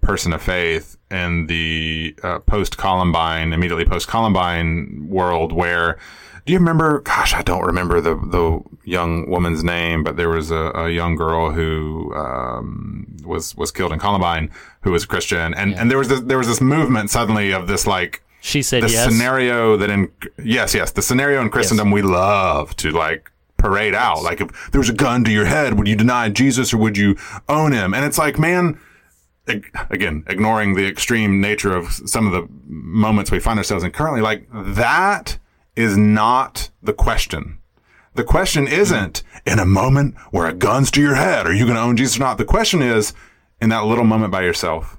person of faith in the uh, post-Columbine, immediately post-Columbine world where, do you remember, gosh, I don't remember the the young woman's name, but there was a, a young girl who um, was was killed in Columbine who was a Christian. And, yeah. and there was this, there was this movement suddenly of this, like, she said yes. scenario that in, yes, yes, the scenario in Christendom yes. we love to, like, parade out. Yes. Like, if there was a gun to your head, would you deny Jesus or would you own him? And it's like, man... Again, ignoring the extreme nature of some of the moments we find ourselves in currently, like, that is not the question. The question isn't, in a moment where a gun's to your head, are you going to own Jesus or not? The question is, in that little moment by yourself,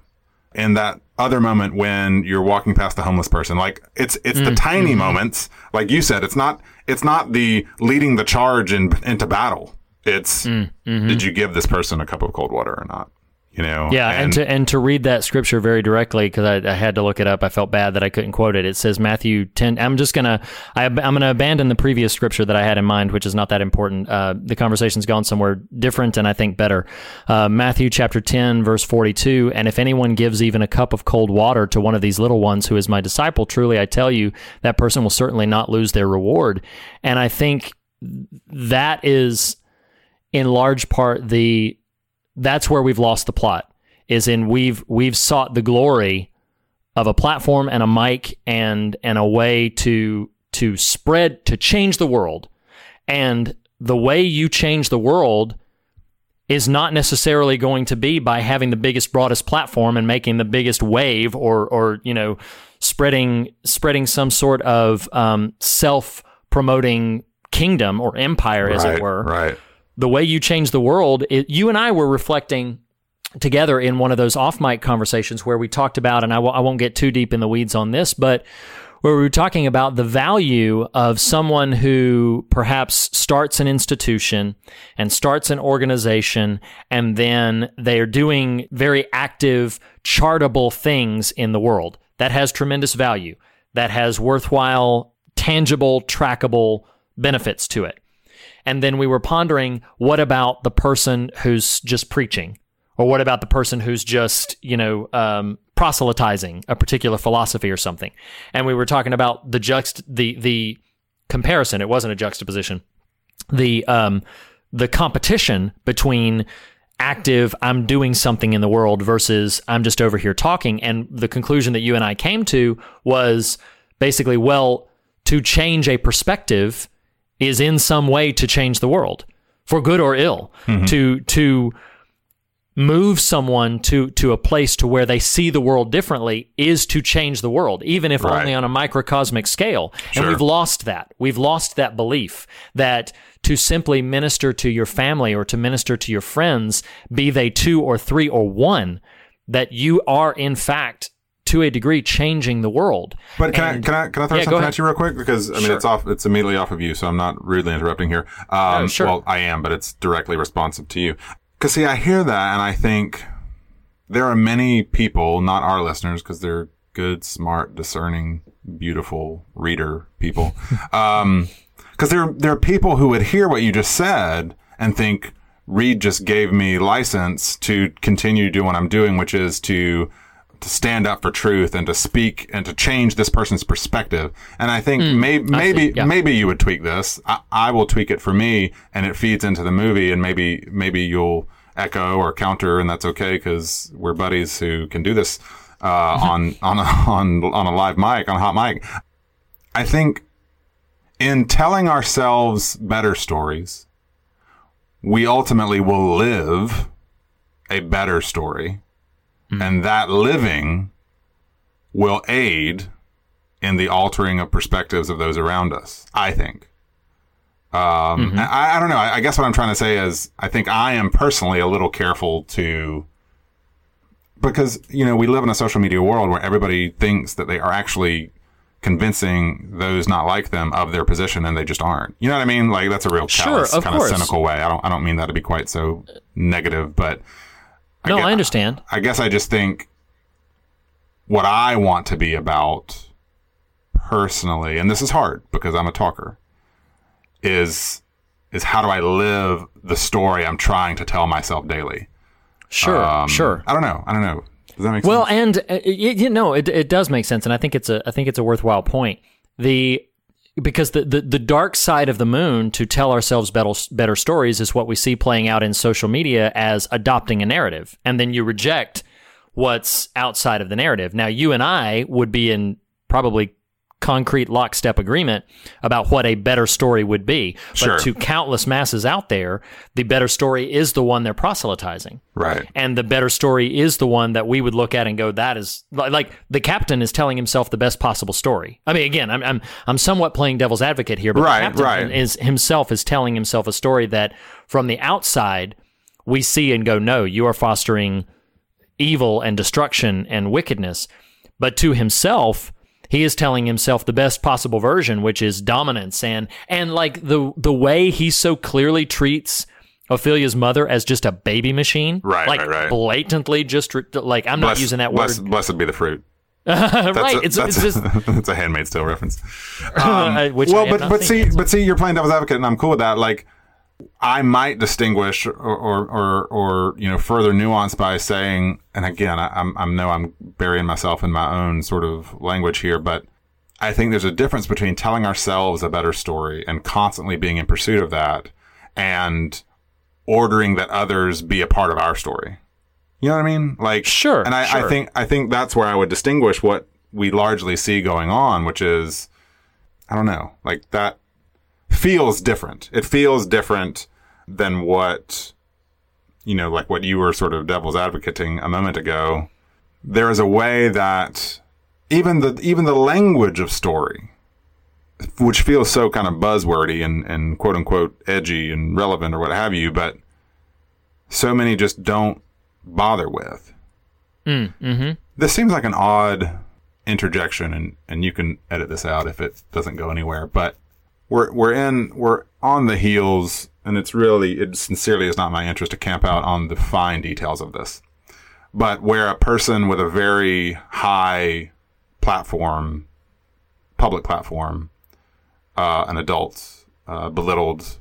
in that other moment when you're walking past the homeless person, like, it's it's mm, the tiny mm. moments, like you said, it's not it's not the leading the charge in, into battle. It's mm, mm-hmm. did you give this person a cup of cold water or not? You know, yeah, and, and to and to read that scripture very directly, because I, I had to look it up. I felt bad that I couldn't quote it. It says Matthew ten. I'm just gonna I, I'm gonna abandon the previous scripture that I had in mind, which is not that important. Uh, the conversation's gone somewhere different and I think better. Uh, Matthew chapter ten, verse forty-two. "And if anyone gives even a cup of cold water to one of these little ones who is my disciple, truly I tell you, that person will certainly not lose their reward." And I think that is in large part the. That's where we've lost the plot, is in we've we've sought the glory of a platform and a mic and and a way to to spread, to change the world. And the way you change the world is not necessarily going to be by having the biggest, broadest platform and making the biggest wave, or or you know, spreading spreading some sort of um, self-promoting kingdom or empire, as right, it were. Right. The way you change the world, it, you and I were reflecting together in one of those off-mic conversations where we talked about, and I, w- I won't get too deep in the weeds on this, but where we were talking about the value of someone who perhaps starts an institution and starts an organization, and then they are doing very active, charitable things in the world. That has tremendous value. That has worthwhile, tangible, trackable benefits to it. And then we were pondering, what about the person who's just preaching? Or what about the person who's just, you know, um, proselytizing a particular philosophy or something? And we were talking about the juxt the the comparison. It wasn't a juxtaposition. The um the competition between active, I'm doing something in the world, versus I'm just over here talking. And the conclusion that you and I came to was basically, well, to change a perspective is in some way to change the world, for good or ill. Mm-hmm. To to move someone to to a place to where they see the world differently is to change the world, even if right. only on a microcosmic scale. Sure. And we've lost that. We've lost that belief that to simply minister to your family or to minister to your friends, be they two or three or one, that you are in fact to a degree changing the world. But can and, I can I can I throw yeah, something at you real quick, because I mean sure. it's off it's immediately off of you, so I'm not rudely interrupting here. Um, oh, sure. Well, I am, but it's directly responsive to you. Because, see, I hear that, and I think there are many people, not our listeners, because they're good, smart, discerning, beautiful reader people. Um, because there, there are people who would hear what you just said and think, Reed just gave me license to continue doing what I'm doing, which is to, to stand up for truth and to speak and to change this person's perspective. And I think mm, may, maybe I see, yeah. maybe you would tweak this. I, I will tweak it for me, and it feeds into the movie, and maybe maybe you'll echo or counter, and that's okay, because we're buddies who can do this uh, on on a, on on a live mic, on a hot mic. I think in telling ourselves better stories, we ultimately will live a better story, mm. and that living will aid in the altering of perspectives of those around us, I think. Um, mm-hmm. I, I don't know. I, I guess what I'm trying to say is, I think I am personally a little careful to, because, you know, we live in a social media world where everybody thinks that they are actually convincing those not like them of their position, and they just aren't. You know what I mean? Like, that's a real callous, sure, of kind course. of cynical way. I don't, I don't mean that to be quite so negative, but I no, guess, I understand. I guess I just think what I want to be about personally, and this is hard because I'm a talker, is is how do I live the story I'm trying to tell myself daily? Sure, um, sure. I don't know. I don't know. Does that make well, sense? Well, and uh, you know, it it does make sense, and I think it's a I think it's a worthwhile point. The because the, the, the dark side of the moon to tell ourselves better better stories is what we see playing out in social media as adopting a narrative, and then you reject what's outside of the narrative. Now, you and I would be in probably concrete lockstep agreement about what a better story would be. But sure. to countless masses out there, the better story is the one they're proselytizing. Right. And the better story is the one that we would look at and go, that is like the captain is telling himself the best possible story. I mean, again, I'm I'm I'm somewhat playing devil's advocate here, but right, the captain right. is himself is telling himself a story that from the outside we see and go, no, you are fostering evil and destruction and wickedness. But to himself, he is telling himself the best possible version, which is dominance. And and like the the way he so clearly treats Ophelia's mother as just a baby machine. Right, like right, right. blatantly just, like, I'm bless, not using that bless, word. Blessed be the fruit. Uh, right. A, it's, that's, it's, just, that's a Handmaid's Tale reference. Um, which well, but, but, see, but see, you're playing devil's advocate, and I'm cool with that. Like, I might distinguish or, or, or, or you know, further nuance by saying, and again, I, I'm, I know I'm burying myself in my own sort of language here, but I think there's a difference between telling ourselves a better story and constantly being in pursuit of that and ordering that others be a part of our story. You know what I mean? Like, sure. And I, sure. I think I think that's where I would distinguish what we largely see going on, which is, I don't know, like that feels different. It feels different than what, you know, like what you were sort of devil's advocating a moment ago. There is a way that even the even the language of story, which feels so kind of buzzwordy and, and quote unquote edgy and relevant or what have you, but so many just don't bother with. Mm, mm-hmm. This seems like an odd interjection, and, and you can edit this out if it doesn't go anywhere, but we're we're in we're on the heels, and it's really it sincerely is not my interest to camp out on the fine details of this. But where a person with a very high platform, public platform, uh, an adult, uh, belittled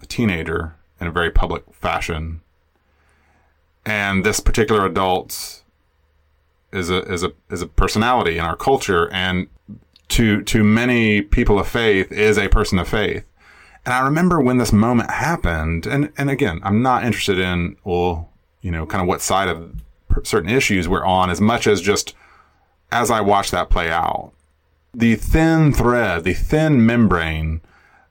a teenager in a very public fashion. And this particular adult is a is a is a personality in our culture, and to to many people of faith is a person of faith. And I remember when this moment happened, and, and again, I'm not interested in well, you know, kind of what side of certain issues we're on, as much as just as I watched that play out, the thin thread, the thin membrane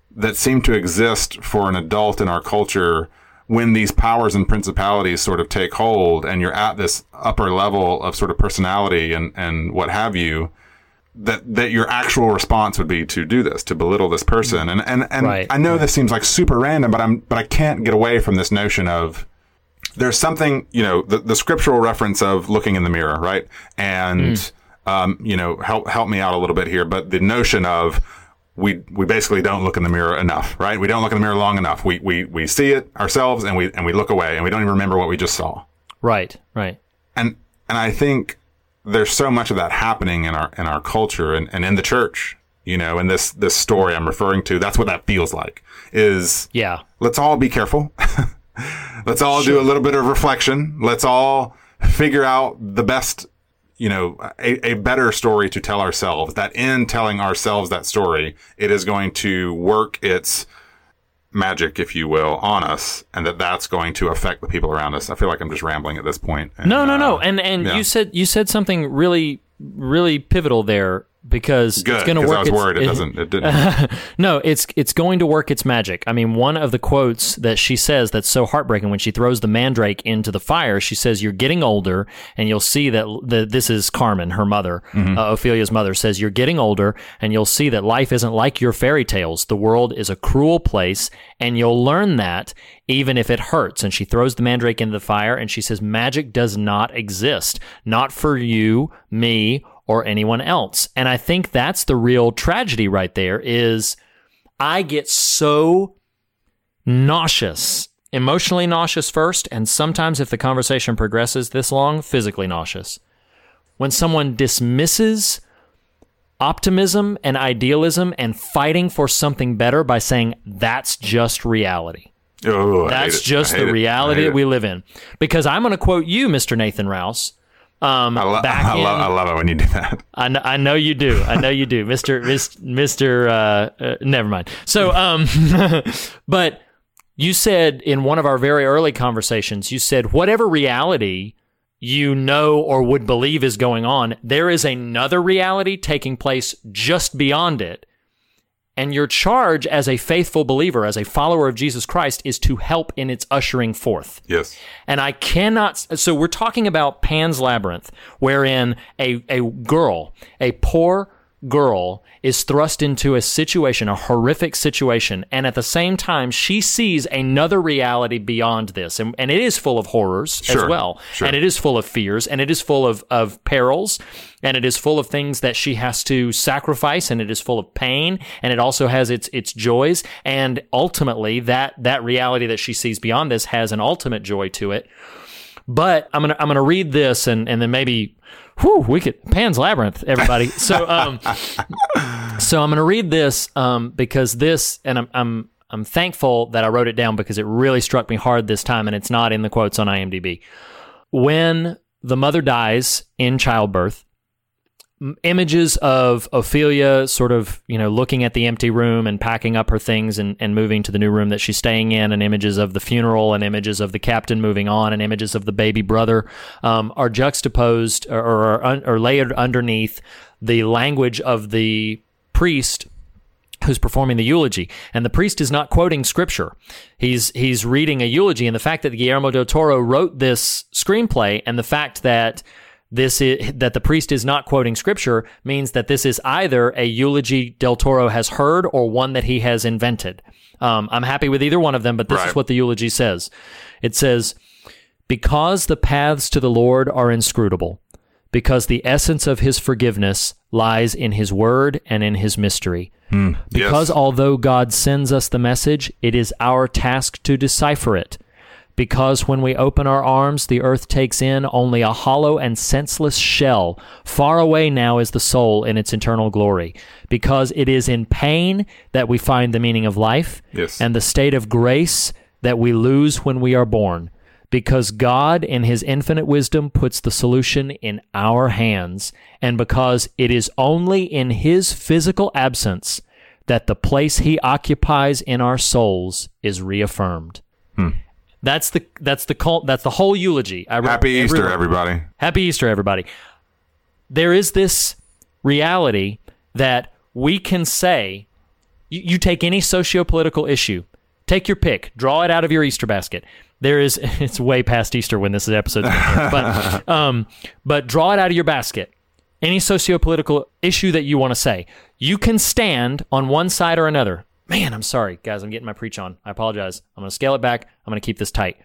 that seemed to exist for an adult in our culture. When these powers and principalities sort of take hold and you're at this upper level of sort of personality and, and what have you, that, that your actual response would be to do this, to belittle this person. And, and, and right. I know this seems like super random, but I'm, but I can't get away from this notion of there's something, you know, the, the scriptural reference of looking in the mirror, right? And, mm. um, you know, help, help me out a little bit here, but the notion of, We we basically don't look in the mirror enough, right? We don't look in the mirror long enough. We we we see it ourselves and we and we look away and we don't even remember what we just saw. Right, right. And and I think there's so much of that happening in our in our culture and, and in the church, you know, in this this story I'm referring to, that's what that feels like. Is yeah. Let's all be careful. Let's all sure. do a little bit of reflection. Let's all figure out the best, you know, a, a better story to tell ourselves, that in telling ourselves that story, it is going to work its magic, if you will, on us, and that that's going to affect the people around us. I feel like I'm just rambling at this point. And, no, no, uh, no. And and yeah. you said you said something really, really pivotal there, because Good, it's going to work. I was worried it doesn't. It didn't. Uh, no, it's it's going to work its magic. I mean, one of the quotes that she says that's so heartbreaking when she throws the mandrake into the fire, she says, "You're getting older," and you'll see that the, this is Carmen, her mother, mm-hmm. uh, Ophelia's mother, says, "You're getting older, and you'll see that life isn't like your fairy tales. The world is a cruel place, and you'll learn that even if it hurts." And she throws the mandrake into the fire, and she says, "Magic does not exist, not for you, me, or anyone else." And I think that's the real tragedy right there, is I get so nauseous, emotionally nauseous first, and sometimes if the conversation progresses this long, physically nauseous, when someone dismisses optimism and idealism and fighting for something better by saying, that's just reality. Oh, that's just the reality that we live in. Because I'm going to quote you, Mister Nathan Rouse. Um, I, lo- back I, in, love, I love it when you do that. I know, I know you do. I know you do, Mister Mister Uh, uh, never mind. So, um, but you said in one of our very early conversations, you said whatever reality you know or would believe is going on, there is another reality taking place just beyond it, and your charge as a faithful believer, as a follower of Jesus Christ, is to help in its ushering forth. Yes. And I cannot, so we're talking about Pan's Labyrinth, wherein a, a girl, a poor girl, is thrust into a situation, a horrific situation, and at the same time, she sees another reality beyond this. And, and it is full of horrors sure, as well. Sure. And it is full of fears, and it is full of, of perils, and it is full of things that she has to sacrifice, and it is full of pain, and it also has its its joys. And ultimately, that that reality that she sees beyond this has an ultimate joy to it. But I'm gonna I'm gonna read this, and, and then maybe, whew, we could Pan's Labyrinth, everybody. So um, so I'm gonna read this um because this, and I'm I'm I'm thankful that I wrote it down because it really struck me hard this time, and it's not in the quotes on IMDb. When the mother dies in childbirth, images of Ophelia sort of, you know, looking at the empty room and packing up her things and, and moving to the new room that she's staying in, and images of the funeral and images of the captain moving on and images of the baby brother um, are juxtaposed or, or, are, or layered underneath the language of the priest who's performing the eulogy. And the priest is not quoting scripture. He's he's reading a eulogy. And the fact that Guillermo del Toro wrote this screenplay and the fact that This is, that the priest is not quoting scripture means that this is either a eulogy Del Toro has heard or one that he has invented. Um, I'm happy with either one of them, but this right. is what the eulogy says. It says, "Because the paths to the Lord are inscrutable, because the essence of his forgiveness lies in his word and in his mystery. Mm, because yes. although God sends us the message, it is our task to decipher it. Because when we open our arms, the earth takes in only a hollow and senseless shell. Far away now is the soul in its eternal glory. Because it is in pain that we find the meaning of life, yes. and the state of grace that we lose when we are born. Because God, in his infinite wisdom, puts the solution in our hands. And because it is only in his physical absence that the place he occupies in our souls is reaffirmed." Hmm. That's the that's the cult, that's the whole eulogy. I Happy Easter, everyone. everybody. Happy Easter, everybody. There is this reality that we can say, you, you take any socio-political issue, take your pick, draw it out of your Easter basket. There is, it's way past Easter when this episode's been here, but, um, but draw it out of your basket. Any socio-political issue that you want to say, you can stand on one side or another. Man, I'm sorry, guys. I'm getting my preach on. I apologize. I'm going to scale it back. I'm going to keep this tight.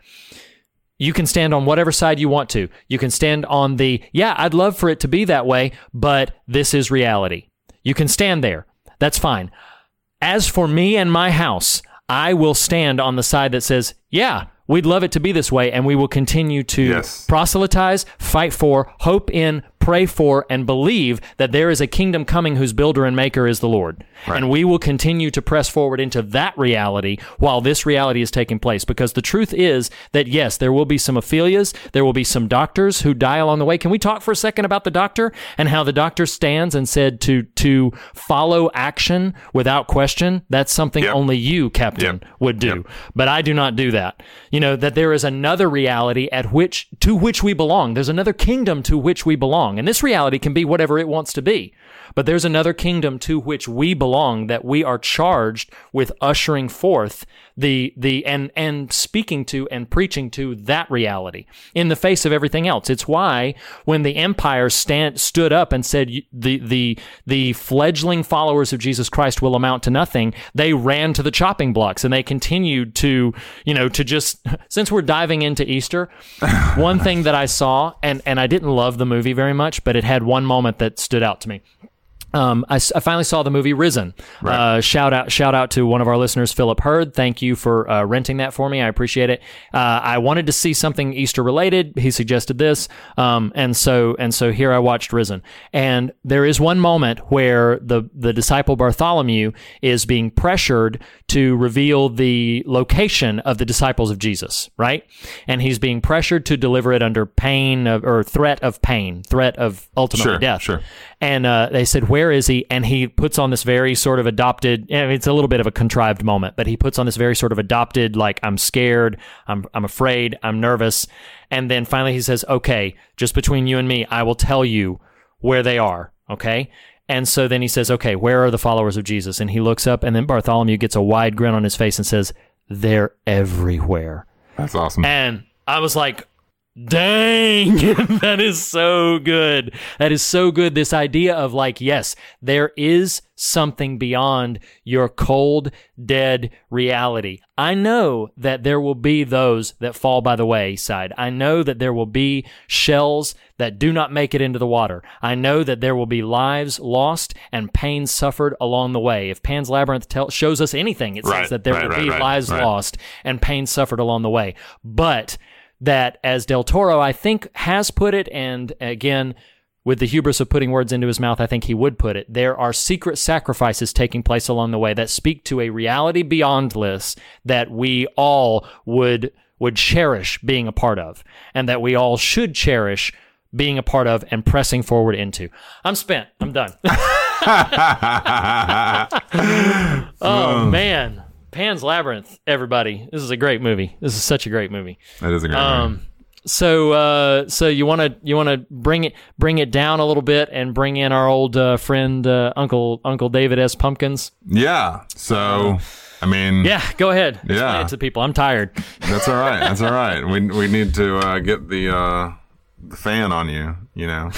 You can stand on whatever side you want to. You can stand on the, yeah, I'd love for it to be that way, but this is reality. You can stand there. That's fine. As for me and my house, I will stand on the side that says, yeah, we'd love it to be this way, and we will continue to yes. proselytize, fight for, hope in, pray for, and believe that there is a kingdom coming whose builder and maker is the Lord. Right. And we will continue to press forward into that reality while this reality is taking place. Because the truth is that, yes, there will be some Ophelias, there will be some doctors who die along the way. Can we talk for a second about the doctor and how the doctor stands and said to to follow action without question? That's something yep. only you, Captain, yep. would do. Yep. But I do not do that. You know, that there is another reality at which to which we belong. There's another kingdom to which we belong. And this reality can be whatever it wants to be. But there's another kingdom to which we belong that we are charged with ushering forth the the and and speaking to and preaching to that reality in the face of everything else. It's why when the empire stand, stood up and said the the the fledgling followers of Jesus Christ will amount to nothing, they ran to the chopping blocks and they continued to, you know, to just. Since we're diving into Easter, one thing that I saw, and, and I didn't love the movie very much, but it had one moment that stood out to me. Um, I, I finally saw the movie Risen. Right. Uh, shout out shout out to one of our listeners, Philip Hurd. Thank you for uh, renting that for me. I appreciate it. Uh, I wanted to see something Easter related. He suggested this. Um, and so and so here I watched Risen. And there is one moment where the, the disciple Bartholomew is being pressured to reveal the location of the disciples of Jesus, right? And he's being pressured to deliver it under pain of, or threat of pain, threat of ultimately sure, death. Sure. And uh, they said, where is he? And he puts on this very sort of adopted, I mean, it's a little bit of a contrived moment, but he puts on this very sort of adopted, like, I'm scared, I'm I'm afraid, I'm nervous. And then finally he says, okay, just between you and me, I will tell you where they are, okay? And so then he says, okay, where are the followers of Jesus? And he looks up, and then Bartholomew gets a wide grin on his face and says, they're everywhere. That's awesome. And I was like, dang, that is so good. That is so good. This idea of like, yes, there is something beyond your cold, dead reality. I know that there will be those that fall by the wayside. I know that there will be shells that do not make it into the water. I know that there will be lives lost and pain suffered along the way. If Pan's Labyrinth tell, shows us anything, it right, says that there right, will right, be right, lives right. lost and pain suffered along the way. But that, as Del Toro, I think, has put it, and again, with the hubris of putting words into his mouth, I think he would put it, there are secret sacrifices taking place along the way that speak to a reality beyond list that we all would would cherish being a part of, and that we all should cherish being a part of, and pressing forward into. I'm spent. I'm done. Oh, man. Pan's Labyrinth, everybody. This is a great movie. This is such a great movie. That is a great um, movie. So, uh, so you want to you want to bring it bring it down a little bit and bring in our old uh, friend uh, Uncle Uncle David S. Pumpkins. Yeah. So, I mean, yeah. Go ahead. Explain yeah. it to people. I'm tired. That's all right. That's all right. We we need to uh, get the uh, the fan on you. You know,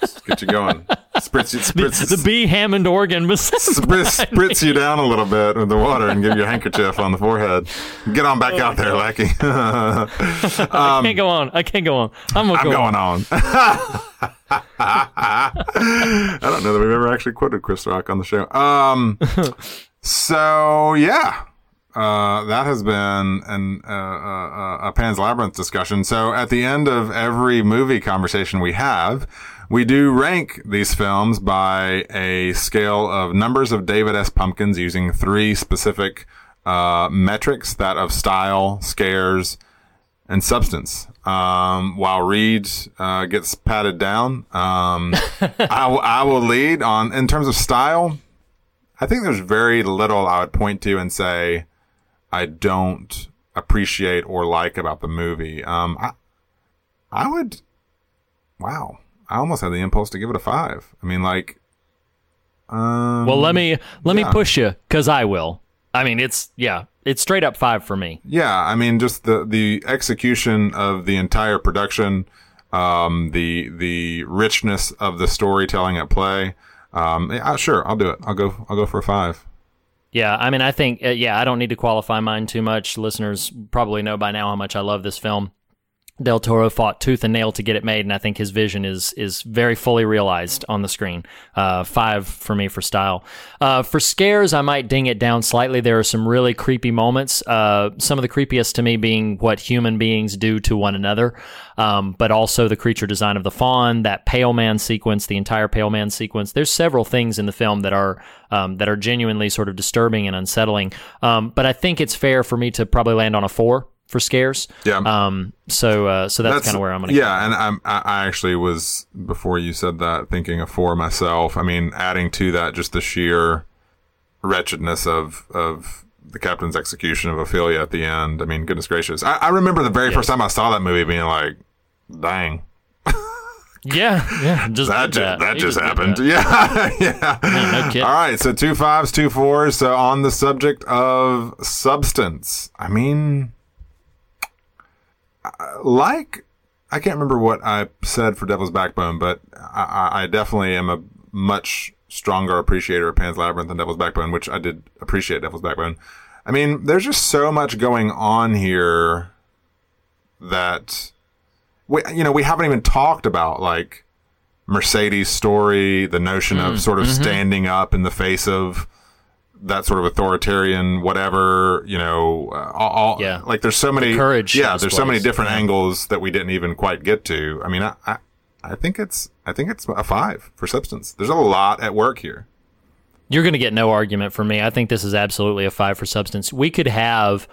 it's, get you going. Spritz, spritz the, the B Hammond organ spritz, spritz you down a little bit with the water and give you a handkerchief on the forehead. Get on back oh out there, God. Lackey. um, I can't go on. I can't go on. I'm, I'm go going on. on. I don't know that we've ever actually quoted Chris Rock on the show. Um, so yeah, uh, that has been an, uh, uh, a Pan's Labyrinth discussion. So at the end of every movie conversation we have, we do rank these films by a scale of numbers of David S. Pumpkins using three specific uh, metrics, that of style, scares, and substance. Um, while Reed uh, gets patted down, um, I, w- I will lead on, in terms of style, I think there's very little I would point to and say I don't appreciate or like about the movie. Um, I, I would, wow. I almost had the impulse to give it a five. I mean, like, um, well, let me, let yeah. me push you. Cause I will, I mean, it's, yeah, it's straight up five for me. Yeah. I mean, just the, the execution of the entire production, um, the, the richness of the storytelling at play. Um, I, sure. I'll do it. I'll go, I'll go for a five. Yeah, I mean, I think, uh, yeah, I don't need to qualify mine too much. Listeners probably know by now how much I love this film. Del Toro fought tooth and nail to get it made, and I think his vision is is very fully realized on the screen. Uh, five for me for style. Uh, for scares, I might ding it down slightly. There are some really creepy moments, uh, some of the creepiest to me being what human beings do to one another, um, but also the creature design of the fawn, that Pale Man sequence, the entire Pale Man sequence. There's several things in the film that are um, that are genuinely sort of disturbing and unsettling, um, but I think it's fair for me to probably land on a four. For scares, yeah. Um, so, uh, so that's, that's kind of where I'm gonna. Yeah, go. And I'm, I actually was, before you said that, thinking of four myself. I mean, adding to that just the sheer wretchedness of of the captain's execution of Ophelia at the end. I mean, goodness gracious! I, I remember the very yes. first time I saw that movie, being like, "Dang." Yeah, yeah. Just that, just, that. that just, just happened. That. Yeah, yeah. Man, no kidding. All right, so two fives, two fours. So on the subject of substance, I mean. Like, I can't remember what I said for Devil's Backbone, but I, I definitely am a much stronger appreciator of Pan's Labyrinth than Devil's Backbone, which I did appreciate Devil's Backbone. I mean, there's just so much going on here that, we, you know, we haven't even talked about, like, Mercedes' story, the notion mm, of sort of mm-hmm. standing up in the face of that sort of authoritarian, whatever, you know, uh, all, yeah. like there's so many, the courage yeah, there's place. so many different yeah. angles that we didn't even quite get to. I mean, I, I, I think it's, I think it's a five for substance. There's a lot at work here. You're going to get no argument from me. I think this is absolutely a five for substance. We could have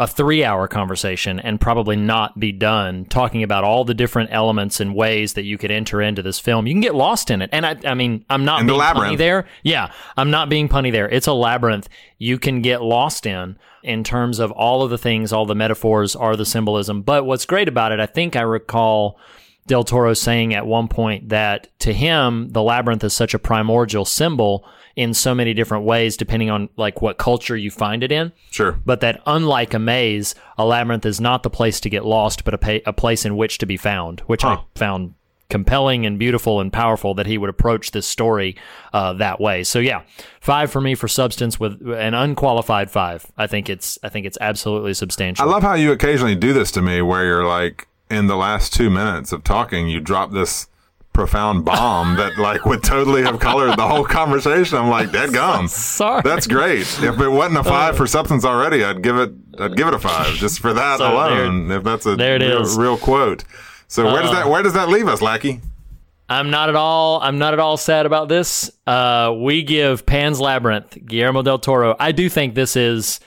a three hour conversation and probably not be done talking about all the different elements and ways that you could enter into this film. You can get lost in it. And I, I mean, I'm not being punny there. Yeah. I'm not being punny there. It's a labyrinth you can get lost in, in terms of all of the things, all the metaphors, all the symbolism. But what's great about it, I think I recall Del Toro saying at one point that to him, the labyrinth is such a primordial symbol in so many different ways, depending on like what culture you find it in. Sure. But that unlike a maze, a labyrinth is not the place to get lost, but a, pa- a place in which to be found, which huh. I found compelling and beautiful and powerful that he would approach this story uh, that way. So yeah, five for me for substance with an unqualified five. I think it's, I think it's absolutely substantial. I love how you occasionally do this to me where you're like, in the last two minutes of talking, you drop this profound bomb that like would totally have colored the whole conversation. I'm like, dadgum. Sorry. That's great. If it wasn't a five uh, for substance already, I'd give it, I'd give it a five just for that so alone. There, if that's a there it real, is. real quote. So where uh, does that, where does that leave us, Lackey? I'm not at all, I'm not at all sad about this. Uh, we give Pan's Labyrinth, Guillermo del Toro. I do think this is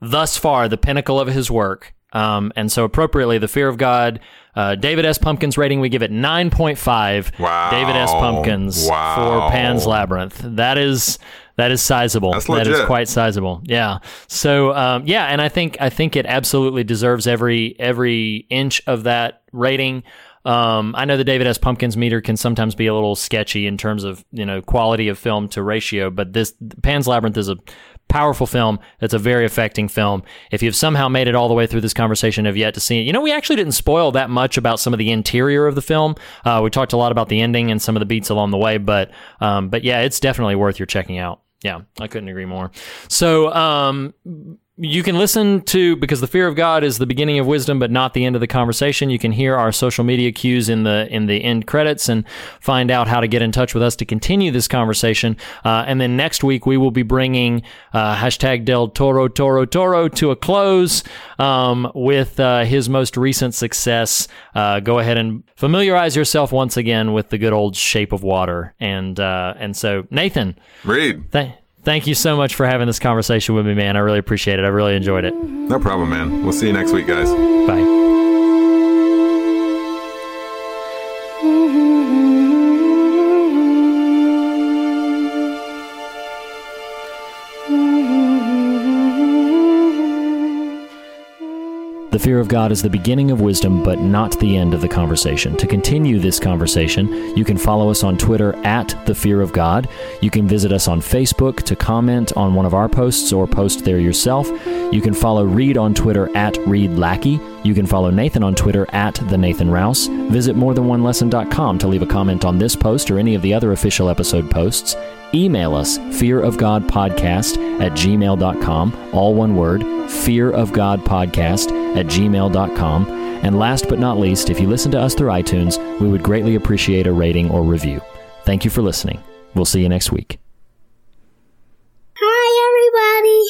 thus far the pinnacle of his work. Um, and so appropriately, The Fear of God, uh, David S. Pumpkins rating, we give it nine point five. Wow. David S. Pumpkins wow. for Pan's Labyrinth. That is, that is sizable. That's legit. That is quite sizable. Yeah. So, um, yeah. And I think, I think it absolutely deserves every, every inch of that rating. Um, I know the David S. Pumpkins meter can sometimes be a little sketchy in terms of, you know, quality of film to ratio, but this Pan's Labyrinth is a powerful film. It's a very affecting film. If you've somehow made it all the way through this conversation and have yet to see it, you know, we actually didn't spoil that much about some of the interior of the film. Uh, we talked a lot about the ending and some of the beats along the way, but, um, but yeah, it's definitely worth your checking out. Yeah, I couldn't agree more. So, um, you can listen to, because The Fear of God is the beginning of wisdom, but not the end of the conversation. You can hear our social media cues in the in the end credits and find out how to get in touch with us to continue this conversation. Uh, and then next week, we will be bringing uh, hashtag Del Toro, Toro, Toro to a close um, with uh, his most recent success. Uh, go ahead and familiarize yourself once again with the good old Shape of Water. And, uh, and so, Nathan. Reed. Th- Thank you so much for having this conversation with me, man. I really appreciate it. I really enjoyed it. No problem, man. We'll see you next week, guys. Bye. The Fear of God is the beginning of wisdom, but not the end of the conversation. To continue this conversation, you can follow us on Twitter at The Fear of God. You can visit us on Facebook to comment on one of our posts or post there yourself. You can follow Reed on Twitter at Reed Lackey. You can follow Nathan on Twitter at The Nathan Rouse. Visit more than one lesson dot com to leave a comment on this post or any of the other official episode posts. Email us fearofgodpodcast at gmail dot com, all one word, fearofgodpodcast at gmail dot com. And last but not least, if you listen to us through iTunes, we would greatly appreciate a rating or review. Thank you for listening. We'll see you next week. Hi, everybody.